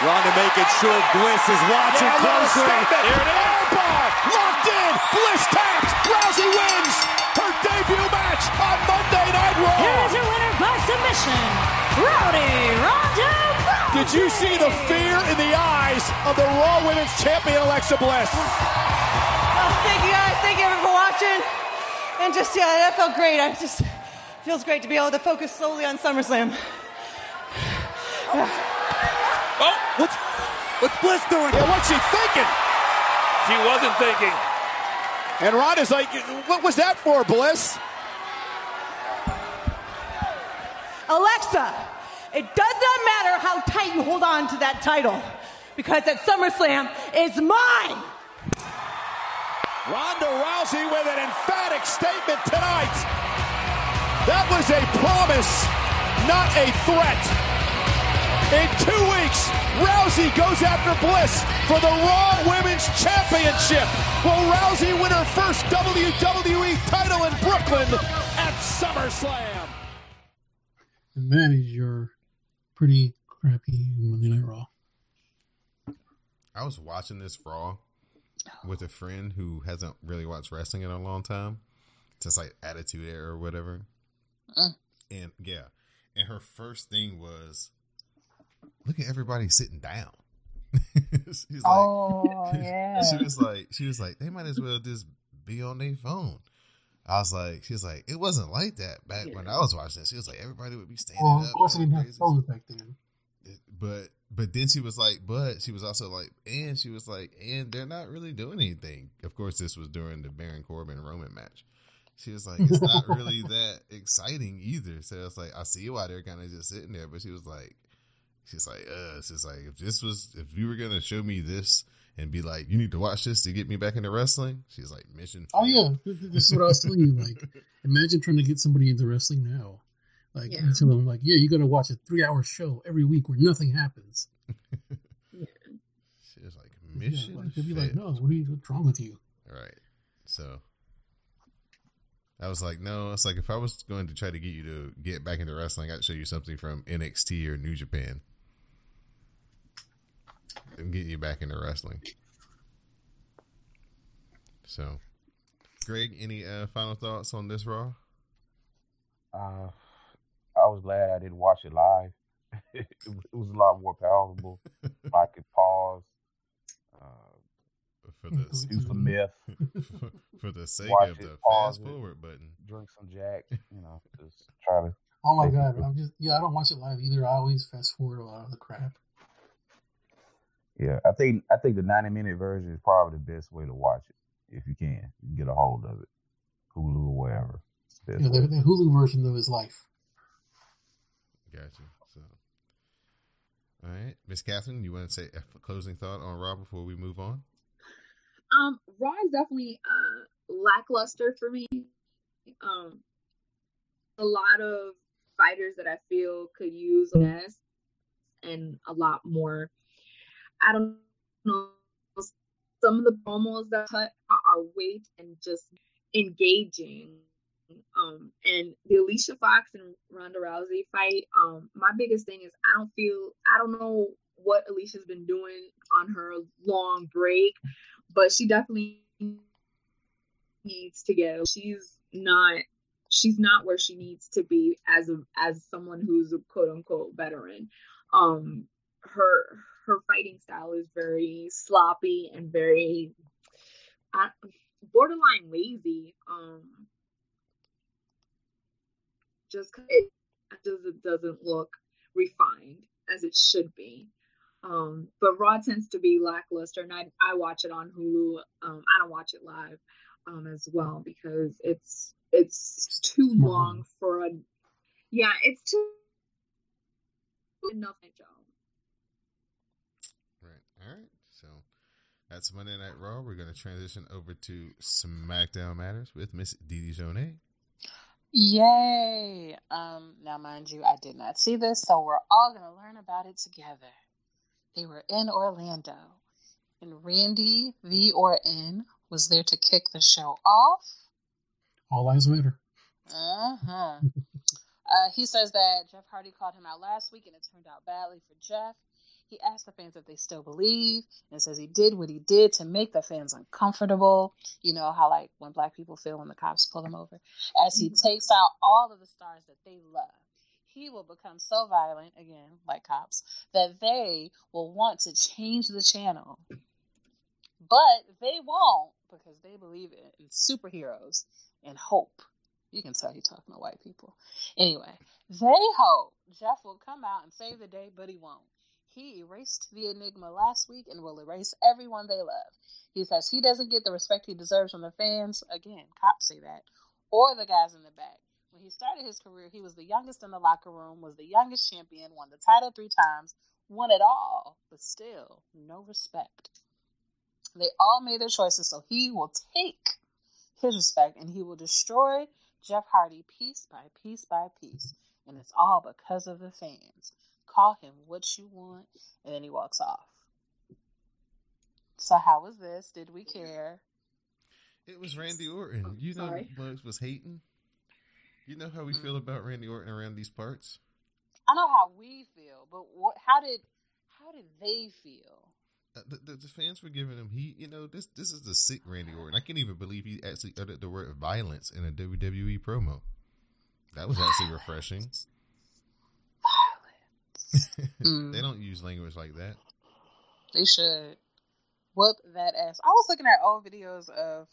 Ronda making sure Bliss is watching yeah, closely. There it is. Ball, locked in. Bliss taps. Rousey wins her debut match on Monday Night Raw. Here's your winner by submission, Rowdy Ronda Rousey. Did you see the fear in the eyes of the Raw Women's Champion Alexa Bliss? Well, thank you guys. Thank you everyone for watching. And just yeah, that felt great. I just feels great to be able to focus solely on SummerSlam. Yeah. Oh, what's, what's Bliss doing? Yeah, what's she thinking? She wasn't thinking. And Ronda's like, what was that for, Bliss? Alexa, it does not matter how tight you hold on to that title, because at SummerSlam, it's mine. Ronda Rousey with an emphatic statement tonight. That was a promise, not a threat. In two weeks, Rousey goes after Bliss for the Raw Women's Championship. Will Rousey win her first W W E title in Brooklyn at SummerSlam? And that is your pretty crappy Monday Night Raw. I was watching this Raw with a friend who hasn't really watched wrestling in a long time. Since like Attitude Era or whatever. Uh. And yeah. And her first thing was, look at everybody sitting down. She's like, oh, yeah. She was like, she was like, they might as well just be on their phone. I was like, she was like, it wasn't like that back yeah. when I was watching it. She was like, everybody would be standing well, up. Of course, they didn't have phones back then. But but then she was like, but she was also like, and she was like, and they're not really doing anything. Of course, this was during the Baron Corbin Roman match. She was like, it's not really that exciting either. So it's like, I see why they're kind of just sitting there. But she was like. She's like, uh, she's like, if this was, if you were going to show me this and be like, you need to watch this to get me back into wrestling. She's like, mission. Oh yeah. This is what I was telling you. Like, imagine trying to get somebody into wrestling now. Like, yeah. Until I'm like, yeah, you got to watch a three hour show every week where nothing happens. Yeah. She was like, mission. Yeah, like, they'd be like, no, what are you, what's wrong with you? Right. So I was like, no, it's like, if I was going to try to get you to get back into wrestling, I'd show you something from N X T or New Japan. And get you back into wrestling. So, Greg, any uh, final thoughts on this Raw? Uh, I was glad I didn't watch it live. it, was, it was a lot more palatable. I could pause. Uh, for the do some myth. For, for the sake watch of it, the fast forward it, button. Drink some Jack. You know, just try to. Oh my God! I'm just yeah. I don't watch it live either. I always fast forward a lot of the crap. Yeah, I think I think the ninety minute version is probably the best way to watch it if you can. You can get a hold of it, Hulu or wherever. Yeah, the, the Hulu version though is life. Gotcha. So, all right, Miss Catherine, you want to say a closing thought on Raw before we move on? Um, Raw is definitely uh, lackluster for me. Um, a lot of fighters that I feel could use less, and a lot more. I don't know, some of the promos that cut are weight and just engaging. Um, and the Alicia Fox and Ronda Rousey fight, um, my biggest thing is I don't feel, I don't know what Alicia's been doing on her long break, but she definitely needs to go. She's not, she's not where she needs to be as a, as someone who's a quote unquote veteran. Um, her, her fighting style is very sloppy and very uh, borderline lazy. Um, just 'cause it doesn't, doesn't look refined as it should be. Um, but Raw tends to be lackluster, and I, I watch it on Hulu. Um, I don't watch it live um, as well because it's it's too long for a yeah, it's too nothing job. Right, all right. So that's Monday Night Raw. We're gonna transition over to SmackDown Matters with Miss Didi Jonay. Yay! Um, now, mind you, I did not see this, so we're all gonna learn about it together. They were in Orlando, and Randy V. Orton was there to kick the show off. All eyes matter. Uh-huh. uh, he says that Jeff Hardy called him out last week, and it turned out badly for Jeff. He asked the fans if they still believe, and says he did what he did to make the fans uncomfortable. You know how, like, when black people feel when the cops pull them over. As he takes out all of the stars that they love. He will become so violent, again, like cops, that they will want to change the channel. But they won't, because they believe in superheroes and hope. You can tell you're talking to white people. Anyway, they hope Jeff will come out and save the day, but he won't. He erased the enigma last week and will erase everyone they love. He says he doesn't get the respect he deserves from the fans. Again, cops say that. Or the guys in the back. When he started his career, he was the youngest in the locker room, was the youngest champion, won the title three times, won it all, but still, no respect. They all made their choices, so he will take his respect, and he will destroy Jeff Hardy piece by piece by piece, and it's all because of the fans. Call him what you want, and then he walks off. So how was this? Did we care? It was Randy Orton. Oh, you know Bugs was hating. You know how we feel about Randy Orton around these parts? I know how we feel, but what, how did how did they feel? Uh, the, the, the fans were giving him heat. You know, this this is the sick Randy Orton. I can't even believe he actually uttered the word violence in a W W E promo. That was violence. Actually refreshing. Violence. mm. They don't use language like that. They should. Whoop that ass. I was looking at old videos of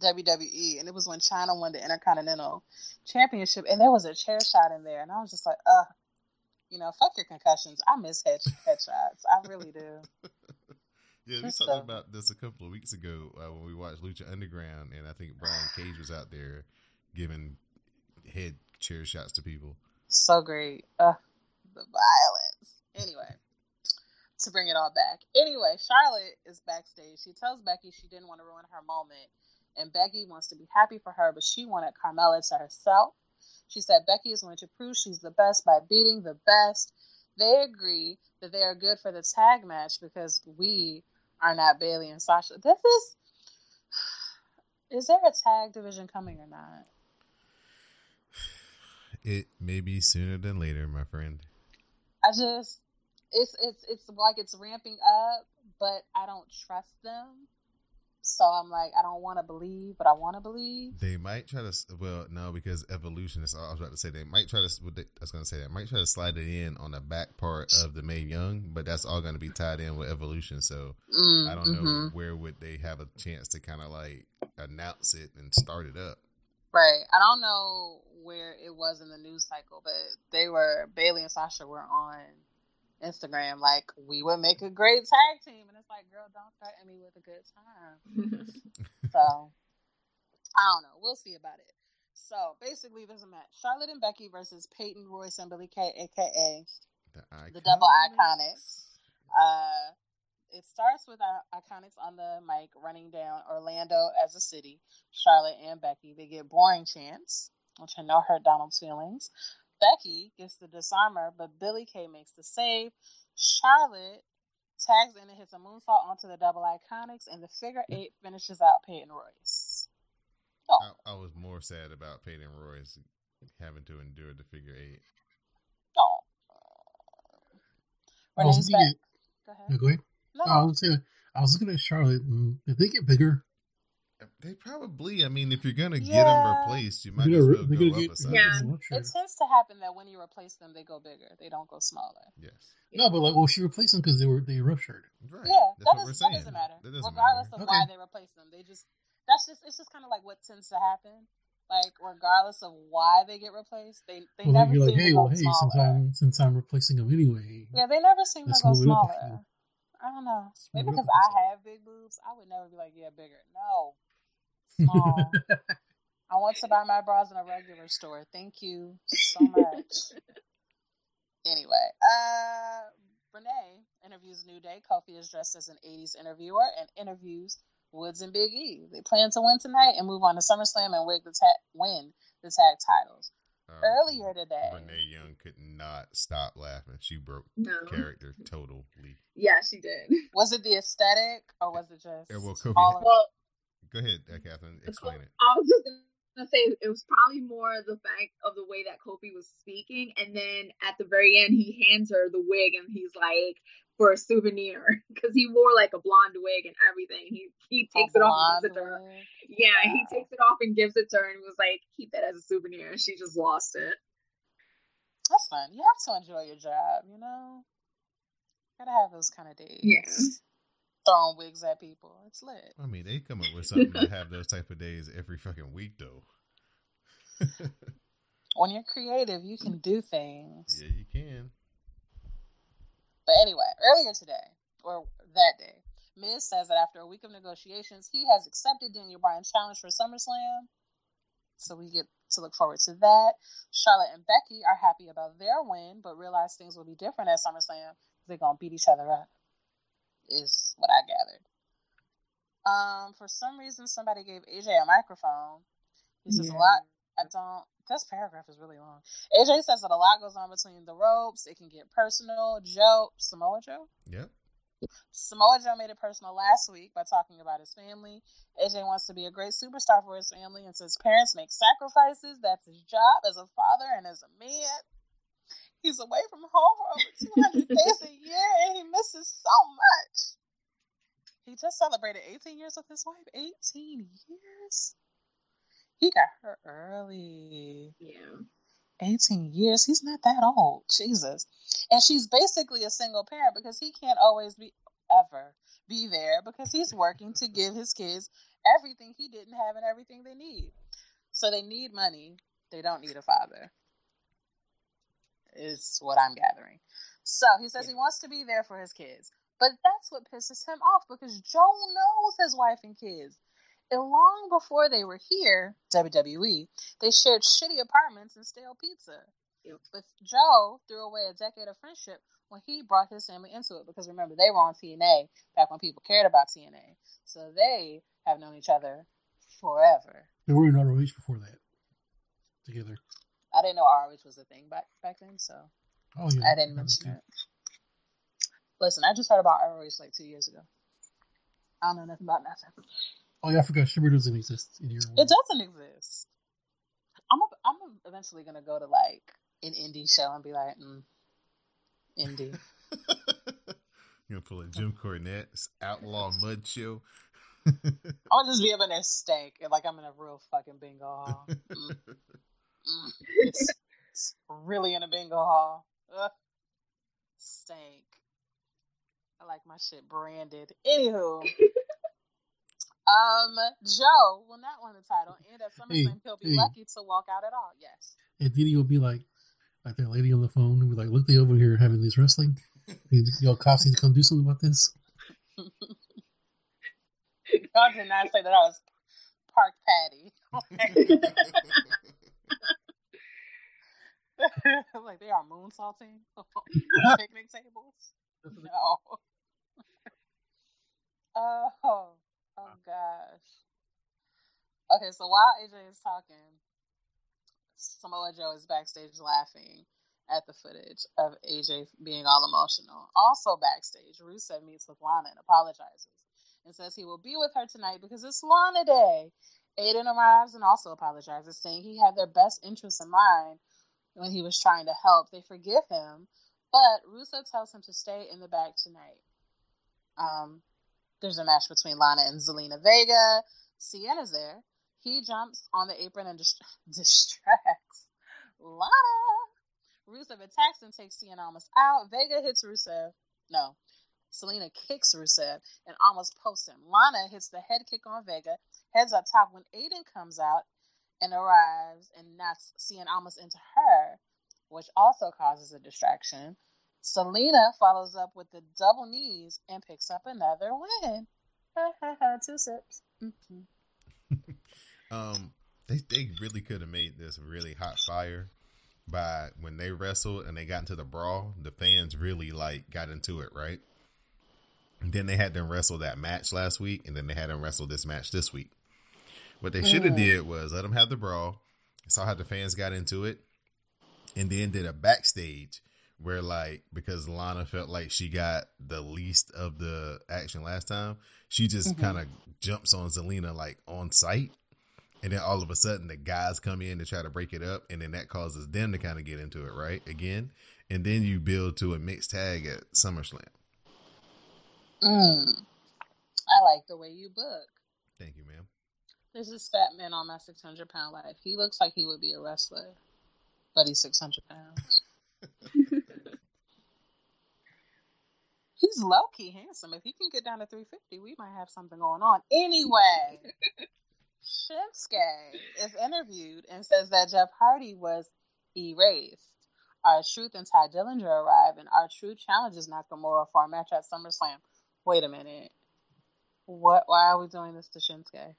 W W E, and it was when China won the Intercontinental Championship, and there was a chair shot in there, and I was just like, uh you know, fuck your concussions. I miss head headshots. I really do. Yeah, we talked about this a couple of weeks ago uh, when we watched Lucha Underground, and I think Brian Cage was out there giving head chair shots to people. So great. Uh, the violence. Anyway. To bring it all back. Anyway, Charlotte is backstage. She tells Becky she didn't want to ruin her moment. And Becky wants to be happy for her, but she wanted Carmella to herself. She said Becky is going to prove she's the best by beating the best. They agree that they are good for the tag match because we are not Bayley and Sasha. This is... Is there a tag division coming or not? It may be sooner than later, my friend. I just... It's, it's, it's like it's ramping up, but I don't trust them. So I'm like, I don't want to believe, but I want to believe. They might try to, well, no, because evolution is, I was about to say, they might try to, I was going to say that, might try to slide it in on the back part of the Mae Young, but that's all going to be tied in with evolution. So mm, I don't mm-hmm. know where would they have a chance to kind of like announce it and start it up. Right. I don't know where it was in the news cycle, but they were, Bayley and Sasha were on Instagram, like, we would make a great tag team, and it's like, girl, don't threaten me with a good time. So, I don't know. We'll see about it. So, basically, there's a match. Charlotte and Becky versus Peyton Royce and Billie Kay, a k a the, the Double Iconics. Uh, it starts with our Iconics on the mic running down Orlando as a city. Charlotte and Becky, they get boring chants, which I know hurt Donald's feelings. Becky gets the disarmer, but Billie Kay makes the save. Charlotte tags in and hits a moonsault onto the Double Iconics, and the figure eight finishes out Peyton Royce. Oh. I, I was more sad about Peyton Royce having to endure the figure eight. Oh. I was looking at, go ahead. No, go ahead. No. I, was, I was looking at Charlotte. Did they get bigger? They probably, I mean, if you're going to yeah. get them replaced, you might as well go up get, a size. Yeah. It tends to happen that when you replace them, they go bigger. They don't go smaller. Yes. Yeah. No, but like, well, she replaced them because they were they ruptured. Right. Yeah, that's that, what is, we're that doesn't matter. That doesn't regardless matter. of okay. why they replaced them. They just, that's just, it's just kind of like what tends to happen. Like, regardless of why they get replaced, they, they well, never like, seem hey, to well, go hey, smaller. Since I'm, since I'm replacing them anyway. Yeah, they never seem to go smaller. I don't know. Maybe because I have big boobs, I would never be like, yeah, bigger. No. Small. I want to buy my bras in a regular store. Thank you so much. Anyway, uh, Renee interviews New Day. Kofi is dressed as an eighties interviewer and interviews Woods and Big E. They plan to win tonight and move on to SummerSlam and win the tag, win the tag titles. Um, Earlier today, Renee Young could not stop laughing. She broke no. character totally. Yeah, she did. Was it the aesthetic or was it just? Yeah, well, Kofi, all of well, go ahead, Catherine. Explain it. I was just gonna say it was probably more the fact of the way that Kofi was speaking, and then at the very end, he hands her the wig, and he's like, "For a souvenir," because he wore like a blonde wig and everything. He he takes a it off and gives it to her. Yeah, yeah, he takes it off and gives it to her, and was like, "Keep that as a souvenir." And she just lost it. That's fun. You have to enjoy your job, you know. Gotta have those kind of days. Yeah. Throwing wigs at people. It's lit. I mean, they come up with something to have those type of days every fucking week, though. When you're creative, you can do things. Yeah, you can. But anyway, earlier today, or that day, Miz says that after a week of negotiations, he has accepted Daniel Bryan's challenge for SummerSlam. So we get to look forward to that. Charlotte and Becky are happy about their win, but realize things will be different at SummerSlam. They're going to beat each other up. Is what I gathered. Um, for some reason, somebody gave A J a microphone. He says yeah. a lot. I don't. This paragraph is really long. A J says that a lot goes on between the ropes. It can get personal. Joe Samoa Joe. Yep. Samoa Joe made it personal last week by talking about his family. A J wants to be a great superstar for his family and says parents make sacrifices. That's his job as a father and as a man. He's away from home for over two hundred days a year, and he misses so much. He just celebrated eighteen years with his wife. eighteen years? He got her early. Yeah. eighteen years? He's not that old. Jesus. And she's basically a single parent because he can't always be, ever, be there because he's working to give his kids everything he didn't have and everything they need. So they need money. They don't need a father. Is what I'm gathering. So he says yeah. he wants to be there for his kids. But that's what pisses him off because Joe knows his wife and kids. And long before they were here, W W E, they shared shitty apartments and stale pizza. Yeah. But Joe threw away a decade of friendship when he brought his family into it. Because remember, they were on T N A back when people cared about T N A. So they have known each other forever. They were in R O H before that. Together. I didn't know R O H was a thing back, back then, so oh, yeah. I didn't mention it. Listen, I just heard about R O H like two years ago. I don't know nothing about nothing. Oh yeah, I forgot. Shimmer doesn't exist in your world. It doesn't exist. I'm a, I'm a eventually gonna go to like an indie show and be like, mm, indie. You're gonna pull a Jim Cornette's Outlaw Mud Show. I'll just be up in a steak and like I'm in a real fucking bingo hall. Mm. Mm, it's, it's really in a bingo hall. Ugh. Stank. I like my shit branded. Anywho, um, Joe will not win the title, and at SummerSlam hey, he'll be hey. lucky to walk out at all. Yes. And Didi will be like, like that lady on the phone who be like, "Look, they over here having these wrestling. Y'all cops need to come do something about this." Y'all did not say that I was Park Patty. Like they are moon salting on picnic tables. No. oh, oh gosh. Okay, so while A J is talking, Samoa Joe is backstage laughing at the footage of A J being all emotional. Also backstage, Rusev meets with Lana and apologizes and says he will be with her tonight because it's Lana Day. Aiden arrives and also apologizes, saying he had their best interests in mind when he was trying to help. They forgive him, but Rusev tells him to stay in the back tonight. Um, there's a match between Lana and Zelina Vega. Siena's there. He jumps on the apron and dist- distracts Lana. Rusev attacks and takes Cena almost out. Vega hits Rusev. No. Selena kicks Rusev and almost posts him. Lana hits the head kick on Vega, heads up top when Aiden comes out and arrives and knocks Cena almost into her, which also causes a distraction. Selena follows up with the double knees and picks up another win. Two sips. Mm-hmm. um, they they really could have made this really hot fire by when they wrestled and they got into the brawl. The fans really like got into it, right? And then they had them wrestle that match last week, and then they had them wrestle this match this week. What they should have mm. did was let them have the brawl, saw how the fans got into it, and then did a backstage. Where, like, because Lana felt like she got the least of the action last time, she just mm-hmm. kind of jumps on Zelina, like, on sight. And then all of a sudden, the guys come in to try to break it up. And then that causes them to kind of get into it, right? Again. And then you build to a mixed tag at SummerSlam. Mm. I like the way you book. Thank you, ma'am. There's this fat man on my six hundred pound life. He looks like he would be a wrestler, but he's six hundred pounds. He's low-key handsome. If he can get down to three fifty, we might have something going on. Anyway, Shinsuke is interviewed and says that Jeff Hardy was erased. R-Truth and Ty Dillinger arrive, and R-Truth challenges Nakamura for a match at SummerSlam. Wait a minute. What? Why are we doing this to Shinsuke?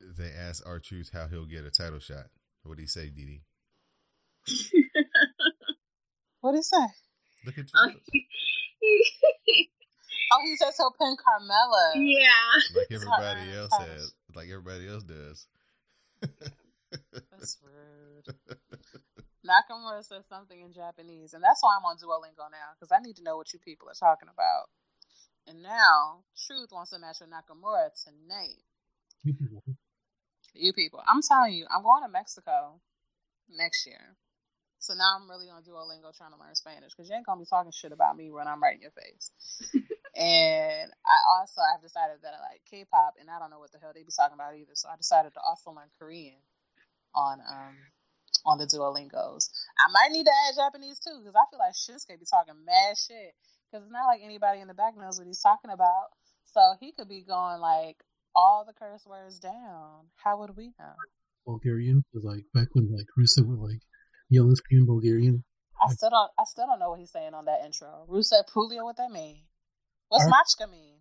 They asked R-Truth how he'll get a title shot. What did he say, Didi? What did he say? Look at you. Oh, he says he'll pin Carmella. Yeah. Like everybody else has. Like everybody else does. That's rude. Nakamura says something in Japanese, and that's why I'm on Duolingo now, because I need to know what you people are talking about. And now, Truth wants a match with Nakamura tonight. You people. You people. I'm telling you, I'm going to Mexico next year. So now I'm really on Duolingo trying to learn Spanish because you ain't going to be talking shit about me when I'm right in your face. And I also, I've decided that I like K-pop and I don't know what the hell they be talking about either. So I decided to also learn Korean on um on the Duolingos. I might need to add Japanese too because I feel like Shinsuke be talking mad shit because it's not like anybody in the back knows what he's talking about. So he could be going like all the curse words down. How would we know? Bulgarian was like back when like Rusev was like yelling, screaming Bulgarian. I still don't. I still don't know what he's saying on that intro. Rusev Puglia, what that mean? What's Our, Machka mean?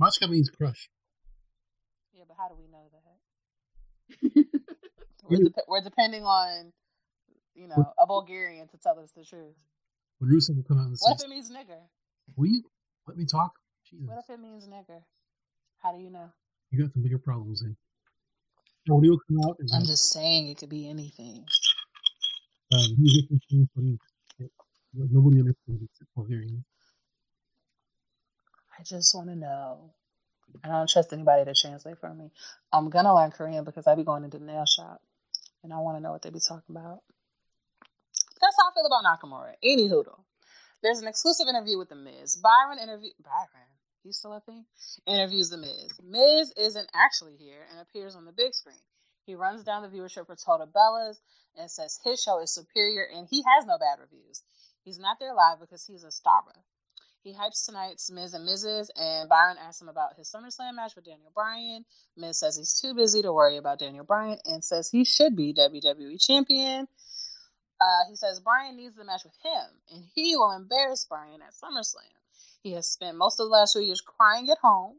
Machka means crush. Yeah, but how do we know that? we're, de- we're depending on, you know, a Bulgarian to tell us the truth. When Rusev will come out and say, "What if it means nigger?" Will you let me talk? Jesus. What if it means nigger? How do you know? You got some bigger problems in. When he will come out, and I'm just it. saying it could be anything. Um, nobody understands Bulgarian. I just want to know. I don't trust anybody to translate for me. I'm gonna learn Korean because I be going into the nail shop, and I want to know what they be talking about. That's how I feel about Nakamura. Any hoodle. There's an exclusive interview with the Miz. Byron interview. Byron, he's still a thing. Interviews the Miz. Miz isn't actually here and appears on the big screen. He runs down the viewership for Total Bellas and says his show is superior and he has no bad reviews. He's not there live because he's a starrer. He hypes tonight's Miz and Missus and Byron asks him about his SummerSlam match with Daniel Bryan. Miz says he's too busy to worry about Daniel Bryan and says he should be W W E champion. Uh, he says Bryan needs the match with him and he will embarrass Bryan at SummerSlam. He has spent most of the last few years crying at home.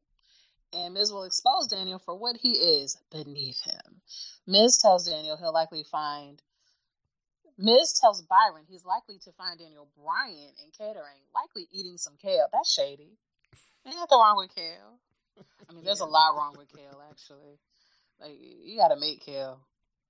And Miz will expose Daniel for what he is beneath him. Miz tells Daniel he'll likely find... Miz tells Byron he's likely to find Daniel Bryan in catering, likely eating some kale. That's shady. Ain't nothing wrong with kale. I mean, there's a lot wrong with kale, actually. Like, you gotta make kale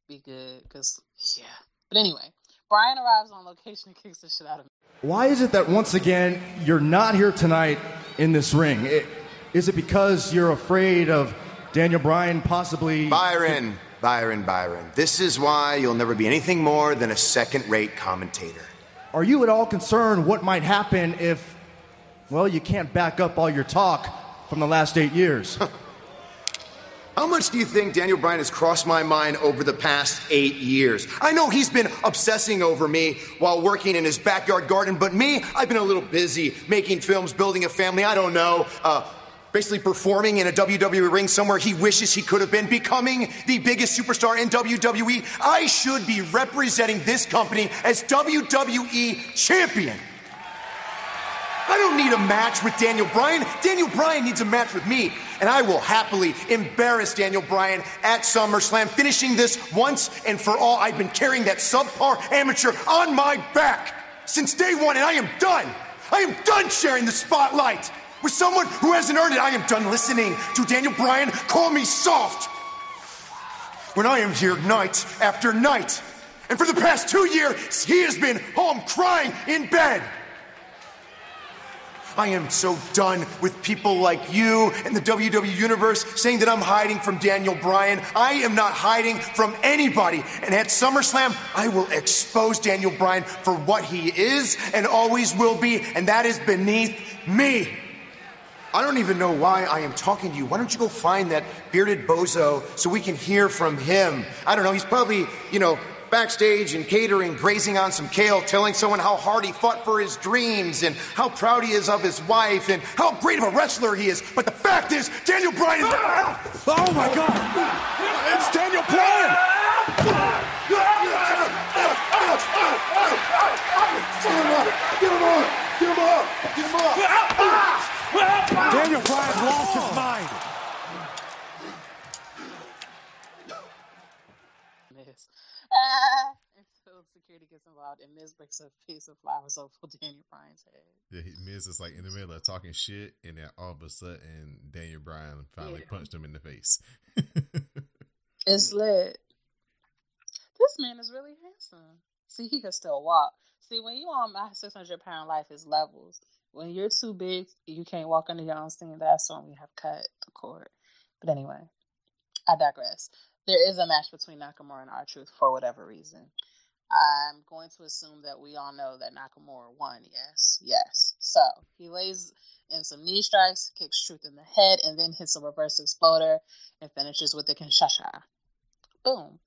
be good, because, yeah. But anyway, Bryan arrives on location and kicks the shit out of him. Why is it that, once again, you're not here tonight in this ring? It... Is it because you're afraid of Daniel Bryan possibly... Byron, Byron, Byron. This is why you'll never be anything more than a second-rate commentator. Are you at all concerned what might happen if, well, you can't back up all your talk from the last eight years? How much do you think Daniel Bryan has crossed my mind over the past eight years? I know he's been obsessing over me while working in his backyard garden, but me, I've been a little busy making films, building a family, I don't know, uh, basically performing in a W W E ring somewhere he wishes he could have been, becoming the biggest superstar in W W E. I should be representing this company as W W E champion. I don't need a match with Daniel Bryan. Daniel Bryan needs a match with me, and I will happily embarrass Daniel Bryan at SummerSlam, finishing this once and for all. I've been carrying that subpar amateur on my back since day one, and I am done. I am done sharing the spotlight with someone who hasn't earned it. I am done listening to Daniel Bryan call me soft when I am here night after night. And for the past two years, he has been home crying in bed. I am so done with people like you and the W W E Universe saying that I'm hiding from Daniel Bryan. I am not hiding from anybody. And at SummerSlam, I will expose Daniel Bryan for what he is and always will be, and that is beneath me. I don't even know why I am talking to you. Why don't you go find that bearded bozo so we can hear from him? I don't know. He's probably, you know, backstage and catering, grazing on some kale, telling someone how hard he fought for his dreams and how proud he is of his wife and how great of a wrestler he is. But the fact is, Daniel Bryan is... Oh, my God. It's Daniel Bryan. Get him up. Get him up. Get him up. Daniel Bryan lost his mind. Ah, until security gets involved and Miz breaks a piece of flowers over Daniel Bryan's head. Yeah, he, Miz is like in the middle of talking shit, and then all of a sudden Daniel Bryan finally yeah. punched him in the face. It's lit. This man is really handsome. See, he can still walk. See, when you on my six hundred pound life, it's levels. When you're too big, you can't walk under your own steam. That's when we have cut the cord. But anyway, I digress. There is a match between Nakamura and R-Truth for whatever reason. I'm going to assume that we all know that Nakamura won. Yes, yes. So he lays in some knee strikes, kicks Truth in the head, and then hits a reverse exploder and finishes with the Kinshasa. Boom.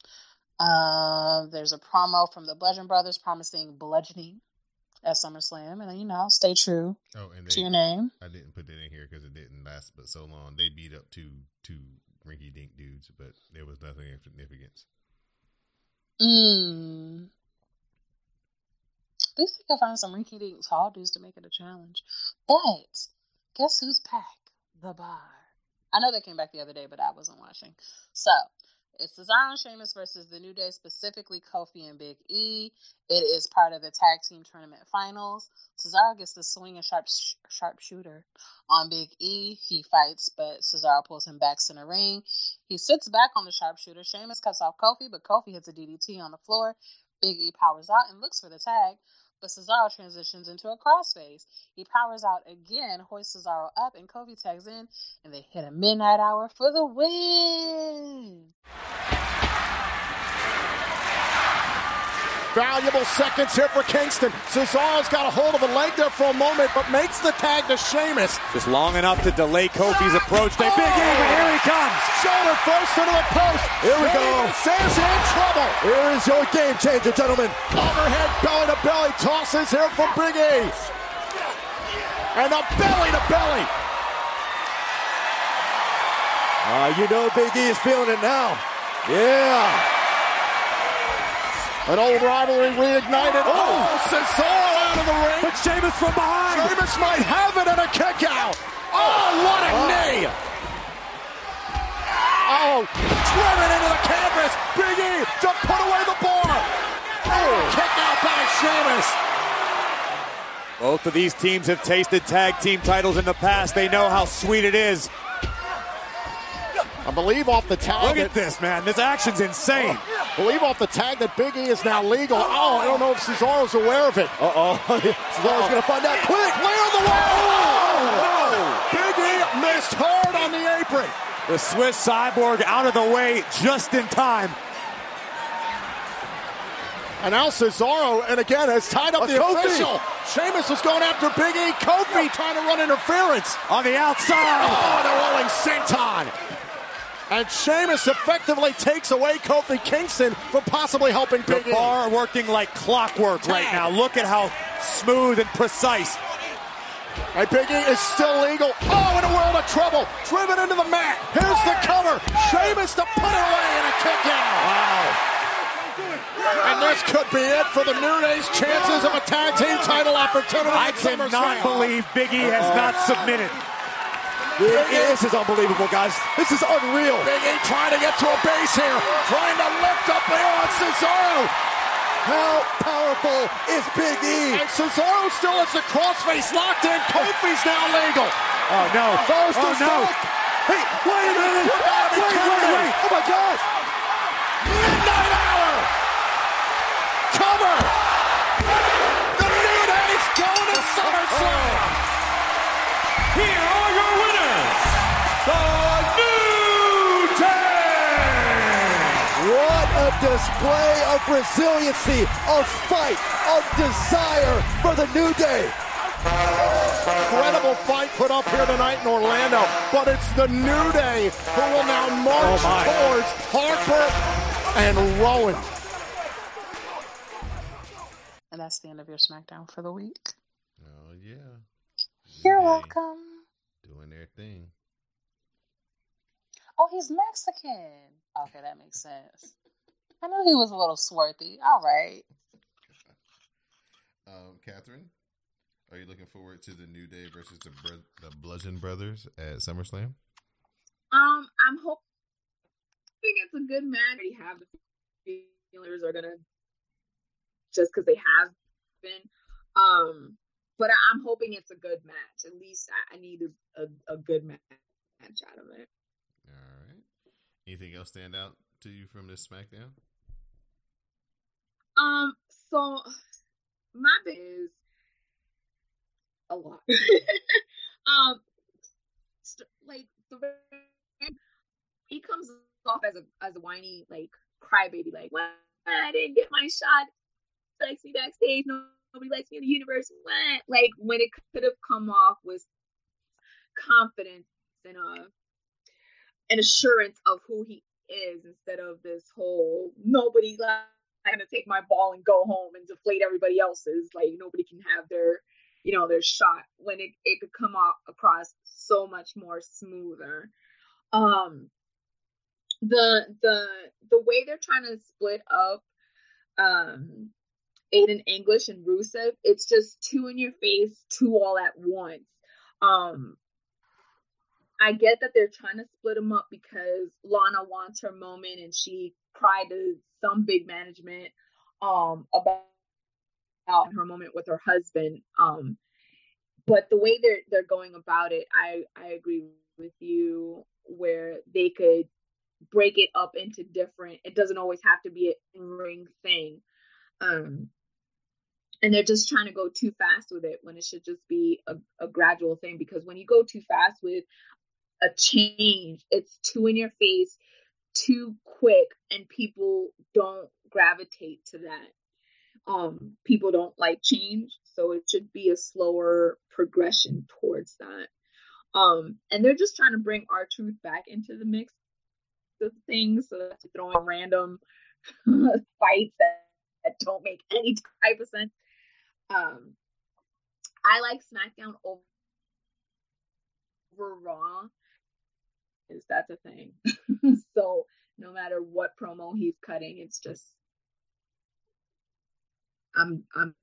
Uh, there's a promo from the Bludgeon Brothers promising bludgeoning at SummerSlam, and you know, stay true oh, and they, to your name. I didn't put that in here because it didn't last but so long. They beat up two two. rinky dink dudes, but there was nothing of significance. Mm. At least they could find some rinky dink tall dudes to make it a challenge. But guess who's back? The Bar. I know they came back the other day, but I wasn't watching. So it's Cesaro and Sheamus versus the New Day, specifically Kofi and Big E. It is part of the tag team tournament finals. Cesaro gets the swing and sharp sh- sharpshooter on Big E. He fights, but Cesaro pulls him back in the ring. He sits back on the sharpshooter. Sheamus cuts off Kofi, but Kofi hits a D D T on the floor. Big E powers out and looks for the tag, but Cesaro transitions into a crossface. He powers out again, hoists Cesaro up, and Kofi tags in, and they hit a midnight hour for the win. Valuable seconds here for Kingston. Cesaro's got a hold of a leg there for a moment, but makes the tag to Sheamus. Just long enough to delay Kofi's approach. They oh. Big E, but here he comes. Shoulder first into the post. Here we Sheamus go. Sheamus is in trouble. Here is your game changer, gentlemen. Overhead belly to belly tosses here from Big E. And a belly to belly. Uh, you know Big E is feeling it now. Yeah. An old rivalry reignited. Oh, Cesaro out of the ring. But Sheamus from behind. Sheamus might have it in a kick out. Oh, what a oh. knee. Oh, driven into the canvas. Big E to put away the bar. Oh, kick out by Sheamus. Both of these teams have tasted tag team titles in the past. They know how sweet it is. I believe off the tag. Look at this, man. This action's insane. I believe off the tag that Big E is now legal. Oh, I don't know if Cesaro's aware of it. Uh-oh. Cesaro's going to find out quick. Lay on the wall. Oh, oh. Big E missed hard on the apron. The Swiss Cyborg out of the way just in time. And now Cesaro, and again, has tied up a the Kofi. Official. Sheamus was going after Big E. Kofi trying to run interference. On the outside. Oh, the rolling senton. And Sheamus effectively takes away Kofi Kingston from possibly helping Big E. The bar working like clockwork Tag. right now. Look at how smooth and precise. And Big E is still legal. Oh, in a world of trouble. Driven into the mat. Here's the cover. Sheamus to put it away and a kick out. Wow. And this could be it for the New Day's chances of a tag team title opportunity. I cannot believe Big E has uh, not submitted. This is unbelievable, guys. This is unreal. Big E trying to get to a base here. Trying to lift up there on Cesaro. How powerful is Big E? And Cesaro still has the crossface locked in. Kofi's now legal. Oh, no. First oh, no. Stop. Hey, wait a minute. Wait, wait, wait, wait. Oh, my gosh. Midnight Hour. Cover. The New Day's going to SummerSlam. Here are your winners, the New Day. What a display of resiliency, of fight, of desire for the New Day. Incredible fight put up here tonight in Orlando, but it's the New Day who will now march oh towards Harper and Rowan. And that's the end of your SmackDown for the week. Oh, yeah. You're welcome. Doing their thing. Oh, he's Mexican. Okay, that makes sense. I knew he was a little swarthy. All right. Um, Catherine, are you looking forward to the New Day versus the, Br- the Bludgeon Brothers at SummerSlam? Um, I'm hoping it's a good match. We have the feelers are gonna just because they have been. Um. But I'm hoping it's a good match. At least I need a, a, a good match out of it. All right. Anything else stand out to you from this SmackDown? Um. So my bit is a lot. um. St- like the he comes off as a as a whiny like crybaby. Like, well, I didn't get my shot. Sexy backstage. No. Nobody likes me in the universe. What? Like, when it could have come off with confidence and uh, an assurance of who he is instead of this whole, nobody, like, I'm going to take my ball and go home and deflate everybody else's. Like, nobody can have their, you know, their shot. When it, it could come off, across so much more smoother. Um, the, the, the way they're trying to split up, um, Aiden English and Rusev, it's just two in your face, two all at once. Um, I get that they're trying to split them up because Lana wants her moment and she cried to some big management um, about her moment with her husband. Um, but the way they're they're going about it, I, I agree with you where they could break it up into different, it doesn't always have to be an in-ring thing. Um, and they're just trying to go too fast with it when it should just be a, a gradual thing, because when you go too fast with a change, it's too in your face, too quick, and people don't gravitate to that. Um, people don't like change, so it should be a slower progression towards that. Um, and they're just trying to bring R-Truth back into the mix of things, so that's throwing random fights that That don't make any type of sense. Um, I like SmackDown over, over Raw. Is that the thing? So no matter what promo he's cutting, it's just I'm I'm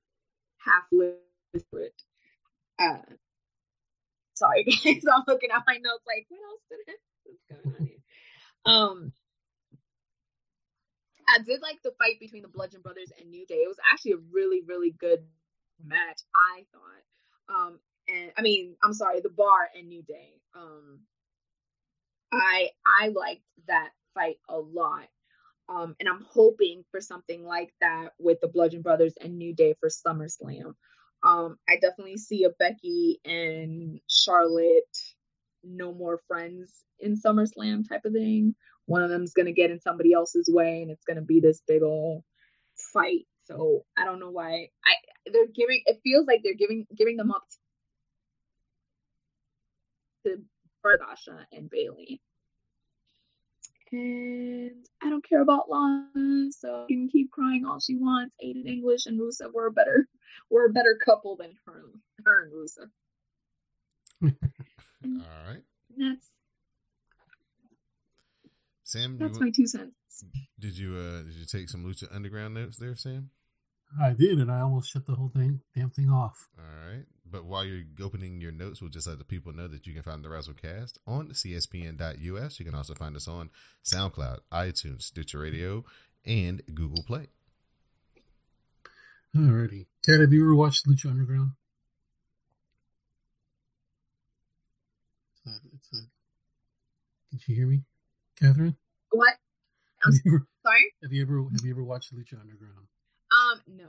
half with it. Uh, sorry, guys. I'm looking at my notes like, what else did it? What's going on here? Um. I did like the fight between the Bludgeon Brothers and New Day. It was actually a really, really good match, I thought. Um, and I mean, I'm sorry, the Bar and New Day. Um, I I liked that fight a lot, um, and I'm hoping for something like that with the Bludgeon Brothers and New Day for SummerSlam. Um, I definitely see a Becky and Charlotte, no more friends in SummerSlam type of thing. One of them's going to get in somebody else's way, and it's going to be this big old fight. So I don't know why I they're giving. It feels like they're giving giving them up to Sasha and Bayley. and I don't care about Lana, so she can keep crying all she wants. Aiden English and Rusev were a better were a better couple than her, her and Rusev. All right. That's Sam. That's my two cents. Did you uh, did you take some Lucha Underground notes there, Sam? I did, and I almost shut the whole thing, damn thing off. All right. But while you're opening your notes, we'll just let the people know that you can find the WrassleCast on C S P N dot U S. You can also find us on SoundCloud, iTunes, Stitcher Radio, and Google Play. All righty. Ted, have you ever watched Lucha Underground? It's a, it's a, did you hear me, Catherine? What? I'm have ever, sorry? Have you ever have you ever watched Lucha Underground? Um, no.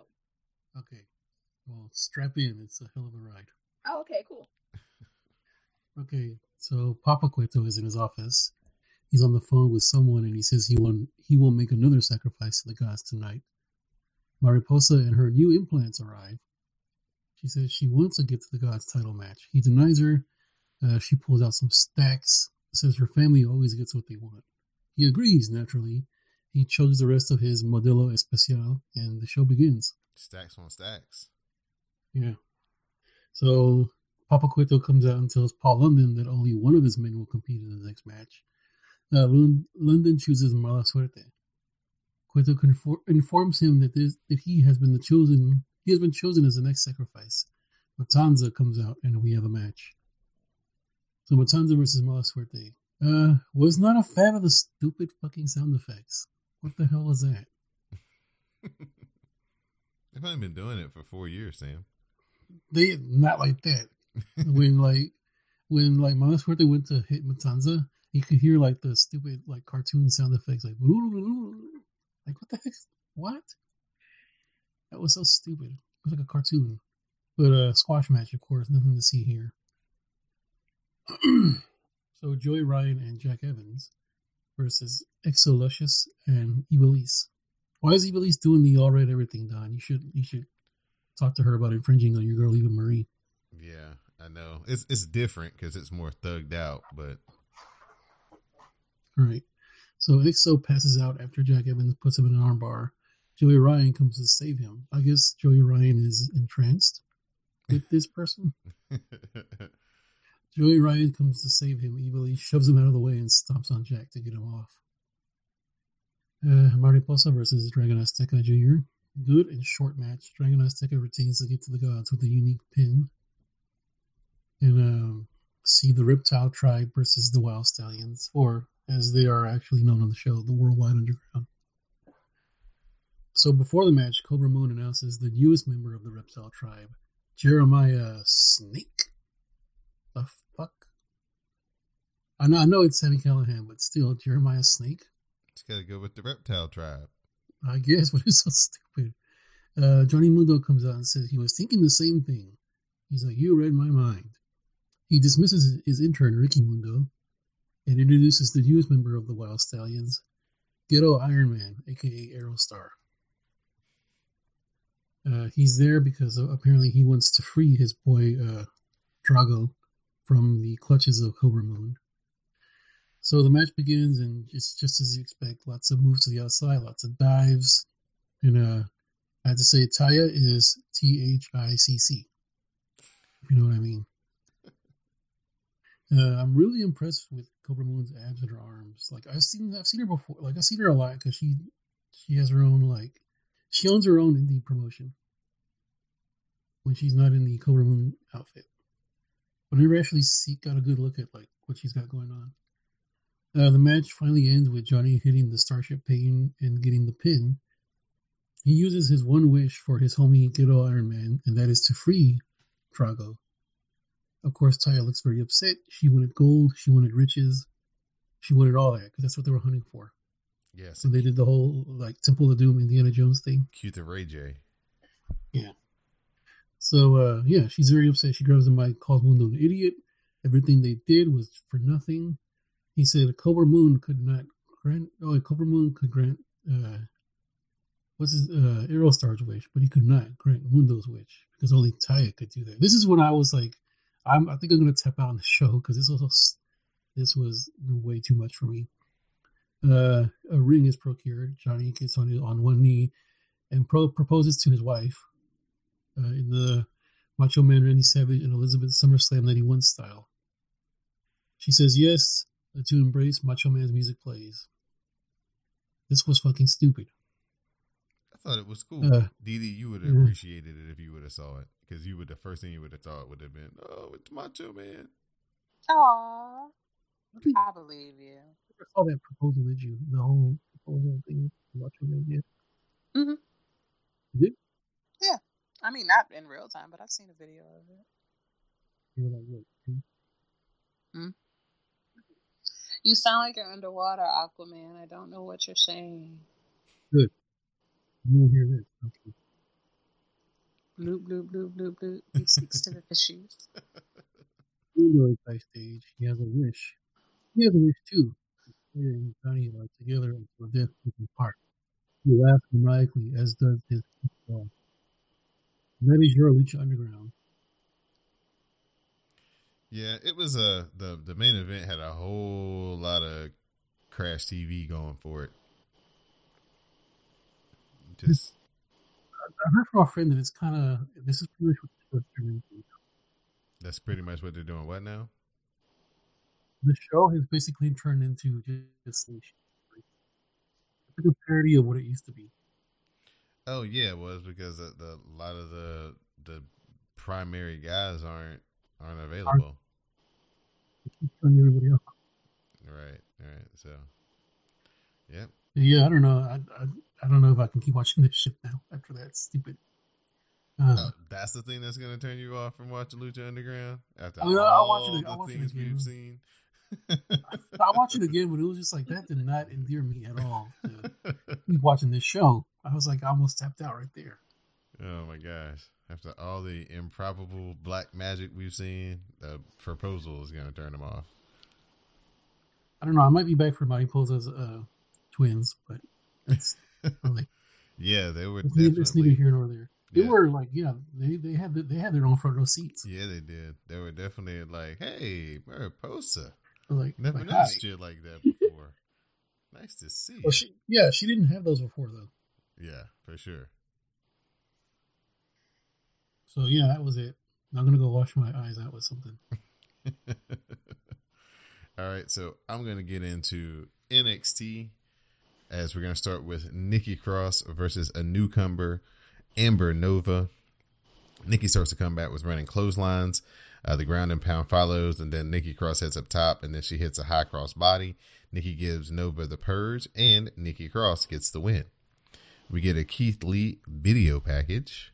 Okay. Well, strap in. It's a hell of a ride. Oh, okay, cool. Okay, so Papa Cueto is in his office. He's on the phone with someone, and he says he won't, he won't make another sacrifice to the gods tonight. Mariposa and her new implants arrive. She says she wants to get to the gods title match. He denies her. Uh, she pulls out some stacks. Says her family always gets what they want. He agrees, naturally. He chugs the rest of his Modelo Especial, and the show begins. Stacks on stacks. Yeah. So, Papa Cueto comes out and tells Paul London that only one of his men will compete in the next match. Uh, London chooses Mala Suerte. Cueto conform- informs him that this, that he has been the chosen. He has been chosen as the next sacrifice. Matanza comes out, and we have a match. So, Matanza versus Mala Suerte. Uh, was not a fan of the stupid fucking sound effects. What the hell is that? They've only been doing it for four years, Sam. They not like that. when like when like Mala Suerte went to hit Matanza, you could hear like the stupid like cartoon sound effects, like like what the heck? What? That was so stupid. It was like a cartoon. But uh, squash match, of course, nothing to see here. So Joey Ryan and Jack Evans versus Exolucious and Ivelisse. Why is Ivelisse doing the all right everything, Don? You should you should talk to her about infringing on your girl Eva Marie. Yeah, I know. It's it's different because it's more thugged out, but all right. So Exo passes out after Jack Evans puts him in an armbar. Joey Ryan comes to save him. I guess Joey Ryan is entranced with this person. Joey Ryan comes to save him. Ivelisse shoves him out of the way and stomps on Jack to get him off. Uh, Mariposa versus Dragon Azteca Junior Good and short match. Dragon Azteca retains to get to the gods with a unique pin. And um, see the Riptide Tribe versus the Wild Stallions, or as they are actually known on the show, the Worldwide Underground. So before the match, Cobra Moon announces the newest member of the Reptile Tribe, Jeremiah Snake. The fuck? I know, I know it's Sammy Callahan, but still, Jeremiah Snake. It's gotta go with the Reptile Tribe. I guess, but it's so stupid. Uh, Johnny Mundo comes out and says he was thinking the same thing. He's like, you read my mind. He dismisses his intern, Ricky Mundo, and introduces the newest member of the Wild Stallions, Ghetto Iron Man, a k a. Aerostar. Uh, he's there because apparently he wants to free his boy, uh, Drago, from the clutches of Cobra Moon. So the match begins, and it's just as you expect. Lots of moves to the outside, lots of dives. And uh, I have to say, Taya is T H I C C. If you know what I mean. Uh, I'm really impressed with Cobra Moon's abs and her arms. Like, I've seen I've seen her before. Like, I've seen her a lot because she, she has her own, like, she owns her own indie promotion when she's not in the Cobra Moon outfit. But I never actually see, got a good look at like what she's got going on. Uh, the match finally ends with Johnny hitting the Starship Pain and getting the pin. He uses his one wish for his homie Ghetto Iron Man, and that is to free Drago. Of course, Taya looks very upset. She wanted gold. She wanted riches. She wanted all that because that's what they were hunting for. Yes. Yeah, so and they did the whole like Temple of Doom, Indiana Jones thing. Cute the Ray J. Yeah. So, uh, yeah, she's very upset. She grabs the mic, calls Mundo an idiot. Everything they did was for nothing. He said a Cobra Moon could not grant... Oh, a Cobra Moon could grant... Uh, what's his... Uh, Aerostar's wish, but he could not grant Mundo's wish because only Taya could do that. This is when I was like, I'm, I think I'm going to tap out on the show because this was, this was way too much for me. Uh, a ring is procured. Johnny gets on his, on one knee and pro- proposes to his wife uh, in the Macho Man Randy Savage and Elizabeth SummerSlam that he once style. She says yes, the two embrace, Macho Man's music plays. This was fucking stupid. I thought it was cool. Uh, Didi, you would have appreciated it if you would have saw it, because you would the first thing you would have thought would have been, oh, it's Macho Man. Aww. I believe you. I saw that proposal, did you? The whole proposal thing, Macho Man, yeah. Mm-hmm. You did? Yeah. I mean, not in real time, but I've seen a video of it. You were like, wait, hmm? Mm. You sound like you're underwater, Aquaman. I don't know what you're saying. Good. You won't hear this. Okay. Bloop, bloop, bloop, bloop, bloop. He speaks to the fishes. He backstage. He has a wish. He has a wish, too. He and Johnny are together until death takes them apart. He laughs maniacally, as does his dog. That is your Lucha Underground. Yeah, it was a the the main event had a whole lot of Crash T V going for it. Just I heard from a friend that it's kind of this is pretty much what the show's turning into. That's pretty much what they're doing. What now? The show has basically turned into just like a parody of what it used to be. Oh yeah, it was because the, the, a lot of the the primary guys aren't aren't available. Everybody else. Right, right. So, yeah, yeah. I don't know. I, I I don't know if I can keep watching this shit now after that stupid. Uh, oh, that's the thing that's gonna turn you off from watching Lucha Underground after I mean, all I'll watch it, the I'll things watch it we've seen. I, I watched it again, but it was just like that did not endear me at all. Keep watching this show. I was like, I almost tapped out right there. Oh my gosh! After all the improbable black magic we've seen, the proposal is going to turn them off. I don't know. I might be back for Mariposa's uh, twins, but that's like, yeah, they were. It's definitely, it's neither here nor there. They yeah. were like, yeah, they they had the, they had their own front row seats. Yeah, they did. They were definitely like, hey, Mariposa. Like, never like, noticed shit like that before. Nice to see. Well, she, yeah, she didn't have those before though. Yeah, for sure. So yeah, that was it. I'm gonna go wash my eyes out with something. All right, so I'm gonna get into N X T as we're gonna start with Nikki Cross versus a newcomer, Amber Nova. Nikki starts to come back with running clotheslines. Uh, the ground and pound follows, and then Nikki Cross heads up top, and then she hits a high cross body. Nikki gives Nova the purge, and Nikki Cross gets the win. We get a Keith Lee video package,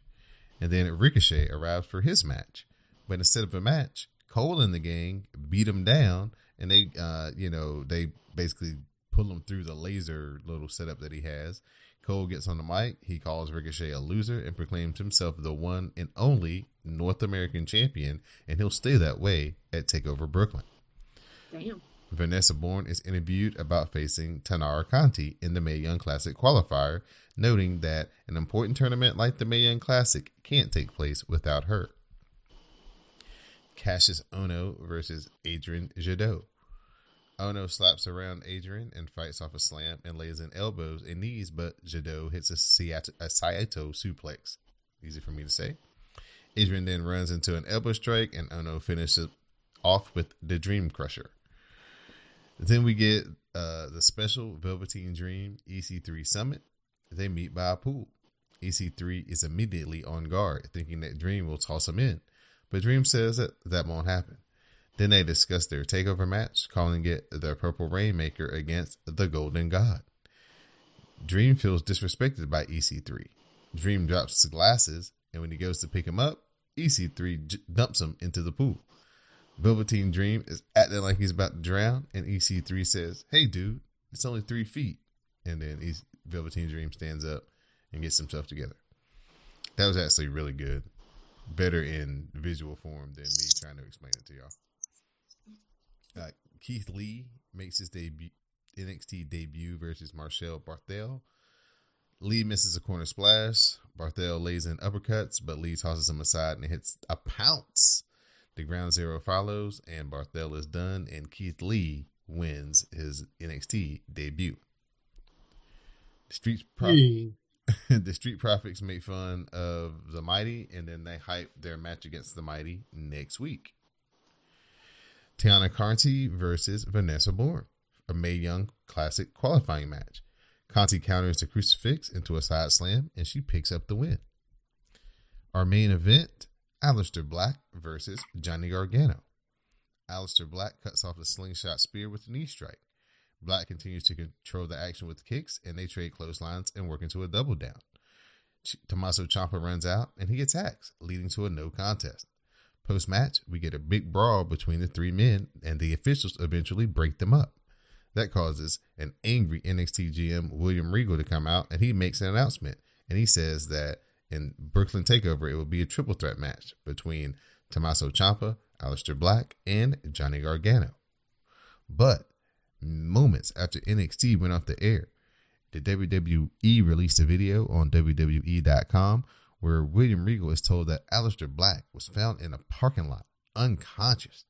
and then Ricochet arrives for his match. But instead of a match, Cole and the gang beat him down, and they, uh, you know, they basically pull him through the laser little setup that he has. Cole gets on the mic. He calls Ricochet a loser and proclaims himself the one and only North American champion, and he'll stay that way at TakeOver Brooklyn. Damn. Vanessa Bourne is interviewed about facing Tanara Conti in the Mae Young Classic qualifier, noting that an important tournament like the Mae Young Classic can't take place without her. Cassius Ohno versus Adrian Jadeau. Ohno slaps around Adrian and fights off a slam and lays in elbows and knees, but Jadeau hits a Saito, a Saito suplex. Easy for me to say. Adrian then runs into an elbow strike, and Ohno finishes off with the Dream Crusher. Then we get uh, the special Velveteen Dream E C three Summit. They meet by a pool. E C three is immediately on guard, thinking that Dream will toss him in. But Dream says that that won't happen. Then they discuss their takeover match, calling it the Purple Rainmaker against the Golden God. Dream feels disrespected by E C three. Dream drops his glasses, and when he goes to pick him up, E C three j- dumps him into the pool. Velveteen Dream is acting like he's about to drown, and E C three says, hey, dude, it's only three feet. And then e- Velveteen Dream stands up and gets himself together. That was actually really good. Better in visual form than me trying to explain it to y'all. Uh, Keith Lee makes his debut, N X T debut versus Marcel Barthel. Lee misses a corner splash. Barthel lays in uppercuts, but Lee tosses him aside and hits a pounce. The ground zero follows, and Barthel is done, and Keith Lee wins his N X T debut. The Street, Pro- hey. The Street Profits make fun of the Mighty, and then they hype their match against the Mighty next week. Tiana Conti versus Vanessa Bourne, a Mae Young Classic qualifying match. Conti counters the Crucifix into a side slam, and she picks up the win. Our main event, Aleister Black versus Johnny Gargano. Aleister Black cuts off the slingshot spear with a knee strike. Black continues to control the action with kicks, and they trade clotheslines and work into a double down. Ch- Tommaso Ciampa runs out, and he gets axed, leading to a no contest. Post-match, we get a big brawl between the three men, and the officials eventually break them up. That causes an angry N X T G M, William Regal, to come out, and he makes an announcement, and he says that in Brooklyn TakeOver, it will be a triple threat match between Tommaso Ciampa, Aleister Black, and Johnny Gargano. But moments after N X T went off the air, the W W E released a video on W W E dot com where William Regal is told that Aleister Black was found in a parking lot, unconscious.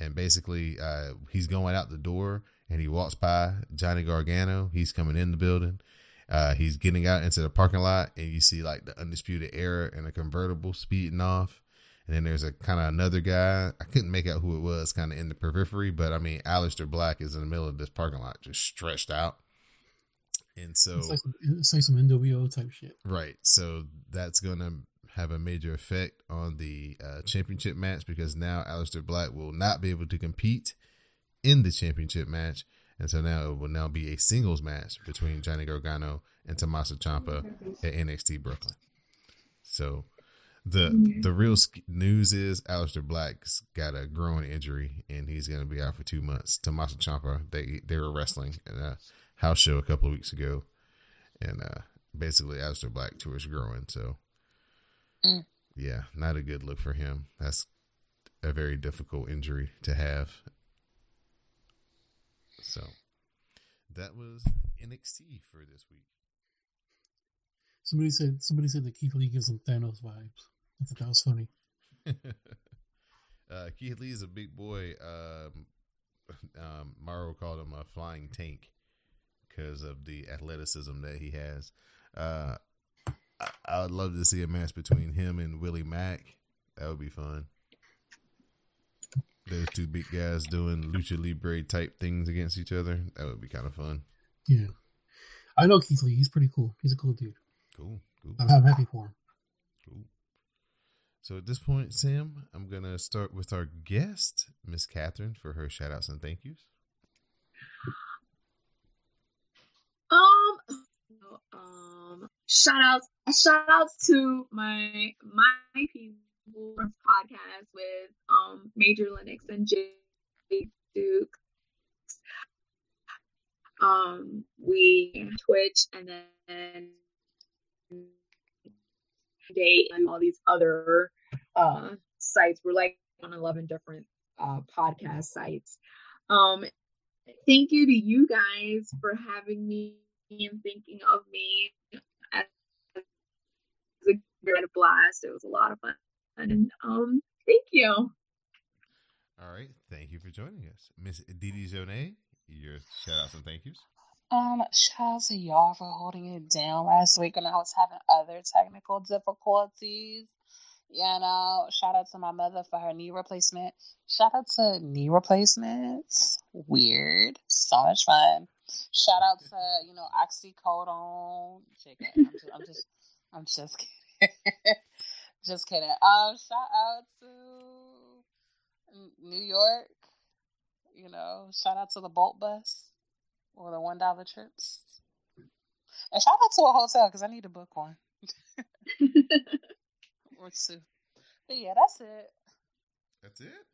And basically, uh, he's going out the door, and he walks by Johnny Gargano. He's coming in the building. Uh, he's getting out into the parking lot, and you see like the Undisputed Era and a convertible speeding off. And then there's a kind of another guy. I couldn't make out who it was, kind of in the periphery. But I mean, Aleister Black is in the middle of this parking lot, just stretched out. And so it's like some, it's like some N W O type shit, right? So that's gonna have a major effect on the uh, championship match, because now Aleister Black will not be able to compete in the championship match, and so now it will now be a singles match between Johnny Gargano and Tommaso Ciampa at N X T Brooklyn. So the the real news is Aleister Black's got a groin injury, and he's going to be out for two months. Tommaso Ciampa, they they were wrestling at a house show a couple of weeks ago, and uh, basically Aleister Black tore his groin. So mm. yeah, not a good look for him. That's a very difficult injury to have. So that was N X T for this week. Somebody said somebody said that Keith Lee gives them Thanos vibes. I thought that was funny. uh, Keith Lee is a big boy. Um, um, Mauro called him a flying tank because of the athleticism that he has. Uh, I, I would love to see a match between him and Willie Mack. That would be fun. Those two big guys doing Lucha Libre type things against each other. That would be kind of fun. Yeah. I know Keith Lee. He's pretty cool. He's a cool dude. Cool. cool. I'm, I'm happy for him. Cool. So at this point, Sam, I'm going to start with our guest, Miss Catherine, for her shout outs and thank yous. Um, um, shout outs, shout outs to my, my people. Podcast with um Major Linux and Jake Duke. Um, we Twitch and then Date and all these other uh sites. We're like on eleven different uh podcast sites. Um, thank you to you guys for having me and thinking of me. As a great blast. It was a lot of fun. And um, thank you. All right, thank you for joining us, Miss Didi Jonay. Your shout outs and thank yous. Um, shout out to y'all for holding it down last week when I was having other technical difficulties. You know, shout out to my mother for her knee replacement. Shout out to knee replacements. Weird, so much fun. Shout out to you know oxycodone. I'm just, I'm just, I'm just kidding. Just kidding. Um, shout out to New York. You know, shout out to the Bolt Bus or the one dollar trips, and shout out to a hotel because I need to book one or two. But yeah, that's it. That's it.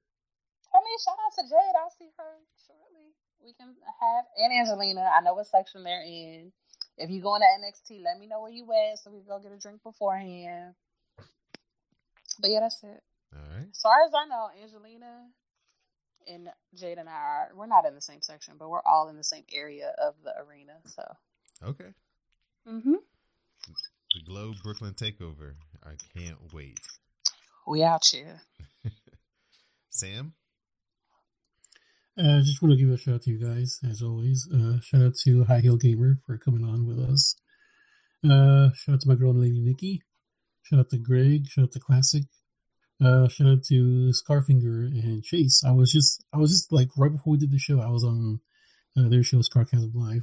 I mean, shout out to Jade. I'll see her shortly. We can have and Angelina. I know what section they're in. If you going to N X T, let me know where you at so we can go get a drink beforehand. But yeah, that's it. All right. As far as I know, Angelina and Jade and I are, we're not in the same section, but we're all in the same area of the arena. So. Okay. Mm-hmm. The Glow Brooklyn Takeover. I can't wait. We out here. Sam? I uh, just want to give a shout out to you guys, as always. Uh, shout out to High Heel Gamer for coming on with us. Uh, shout out to my girl, Lady Nikki. Shout out to Greg. Shout out to Classic. Uh, shout out to Scarfinger and Chase. I was just, I was just like right before we did the show, I was on uh, their show, Scarcasm Live.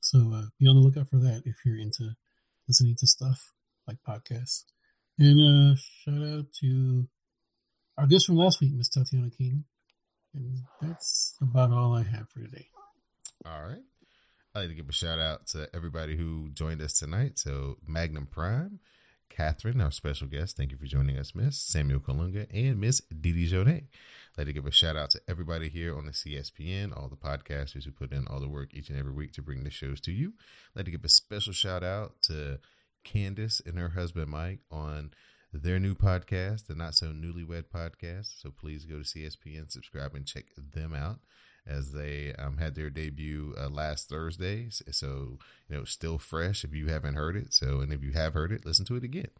So uh, be on the lookout for that if you're into listening to stuff like podcasts. And uh, shout out to our guest from last week, Miss Tatiana King. And that's about all I have for today. All right. I'd like to give a shout out to everybody who joined us tonight. So Magnum Prime, Catherine, our special guest. Thank you for joining us, Miss Samuel Kalunga, and Miss Didi Jonay. I'd like to give a shout out to everybody here on the C S P N, all the podcasters who put in all the work each and every week to bring the shows to you. I'd like to give a special shout out to Candace and her husband, Mike, on their new podcast, the Not So Newlywed Podcast. So please go to C S P N, subscribe, and check them out, as they um, had their debut uh, last Thursday. So, you know, still fresh if you haven't heard it. So, and if you have heard it, listen to it again.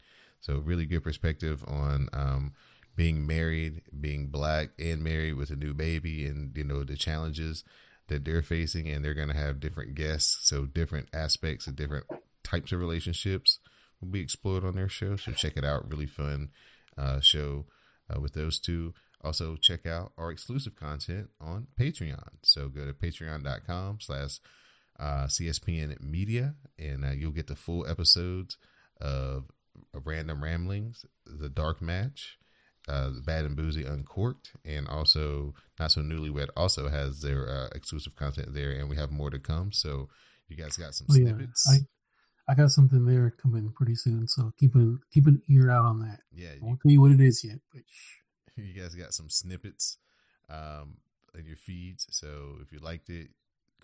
So really good perspective on um, being married, being black and married with a new baby, and, you know, the challenges that they're facing. And they're going to have different guests. So different aspects of different types of relationships will be explored on their show. So check it out. Really fun uh, show uh, with those two. Also check out our exclusive content on Patreon. So go to patreon.com slash CSPN media, and uh, you'll get the full episodes of Random Ramblings, The Dark Match, uh, Bad and Boozy Uncorked, and also Not So Newlywed also has their uh, exclusive content there, and we have more to come. So you guys got some oh, snippets. Yeah. I- I got something there coming pretty soon, so keep an keep an ear out on that. Yeah, I won't tell you what it is yet, but you guys got some snippets um, in your feeds. So if you liked it,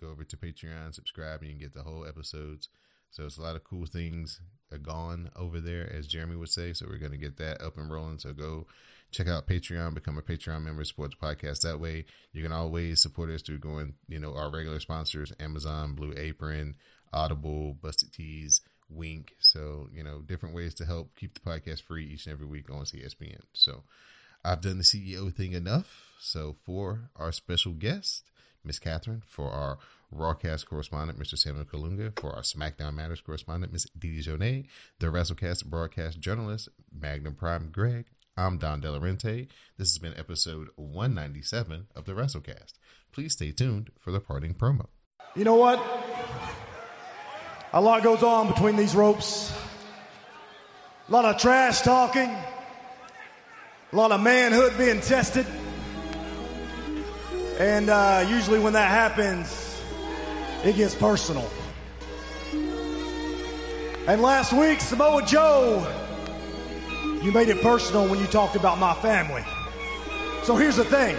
go over to Patreon, subscribe, and you can get the whole episodes. So it's a lot of cool things are gone over there, as Jeremy would say. So we're going to get that up and rolling. So go check out Patreon, become a Patreon member, support the podcast that way. You can always support us through going, you know, our regular sponsors, Amazon, Blue Apron, Audible, Busted Tees, Wink. So, you know, different ways to help keep the podcast free each and every week on C S P N. So I've done the C E O thing enough. So for our special guest, Miss Catherine, for our Rawcast correspondent, Mister Samuel Kalunga, for our SmackDown Matters correspondent, Miss Didi Jonay, the WrestleCast broadcast journalist, Magnum Prime Greg, I'm Don DeLorente. This has been episode one ninety-seven of the WrestleCast. Please stay tuned for the parting promo. You know what? A lot goes on between these ropes. A lot of trash talking. A lot of manhood being tested. And uh, usually when that happens, it gets personal. And last week, Samoa Joe, you made it personal when you talked about my family. So here's the thing.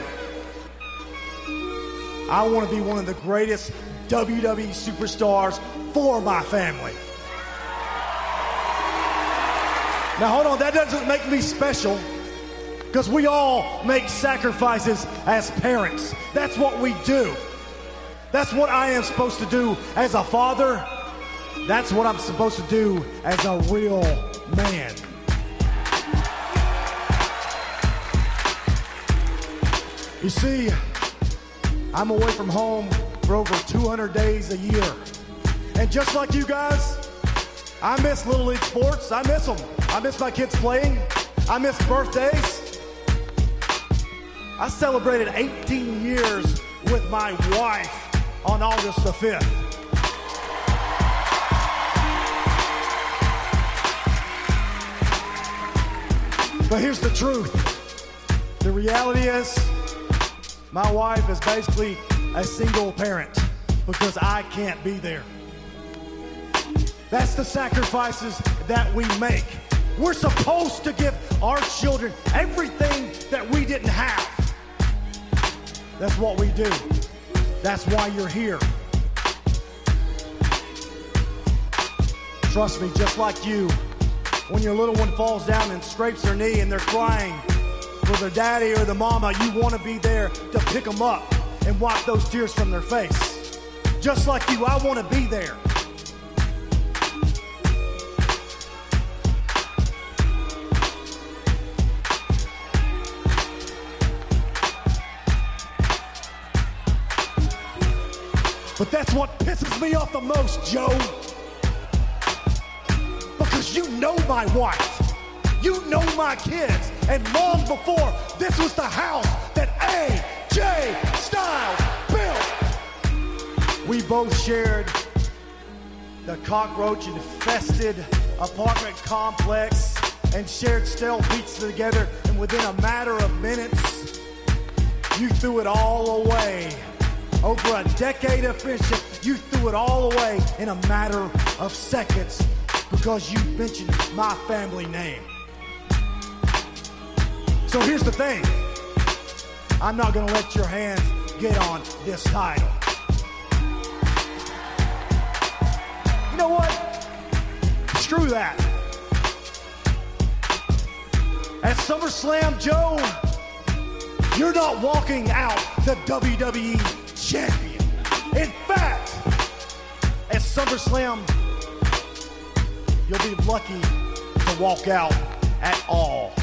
I want to be one of the greatest W W E superstars for my family. Now hold on, that doesn't make me special, because we all make sacrifices as parents. That's what we do. That's what I am supposed to do as a father. That's what I'm supposed to do as a real man. You see, I'm away from home for over two hundred days a year. And just like you guys, I miss Little League sports. I miss them. I miss my kids playing. I miss birthdays. I celebrated eighteen years with my wife on August the fifth. But here's the truth. The reality is, my wife is basically a single parent because I can't be there. That's the sacrifices that we make. We're supposed to give our children everything that we didn't have. That's what we do. That's why you're here. Trust me, just like you, when your little one falls down and scrapes their knee and they're crying for their daddy or the mama, you want to be there to pick them up and wipe those tears from their face. Just like you, I want to be there. But that's what pisses me off the most, Joe. Because you know my wife. You know my kids. And long before, this was the house that A J Styles built. We both shared the cockroach-infested apartment complex and shared stale pizza together, and within a matter of minutes, you threw it all away. Over a decade of friendship, you threw it all away in a matter of seconds because you mentioned my family name. So here's the thing. I'm not going to let your hands get on this title. You know what? Screw that. At SummerSlam, Joe, you're not walking out the W W E champion. In fact, at SummerSlam, you'll be lucky to walk out at all.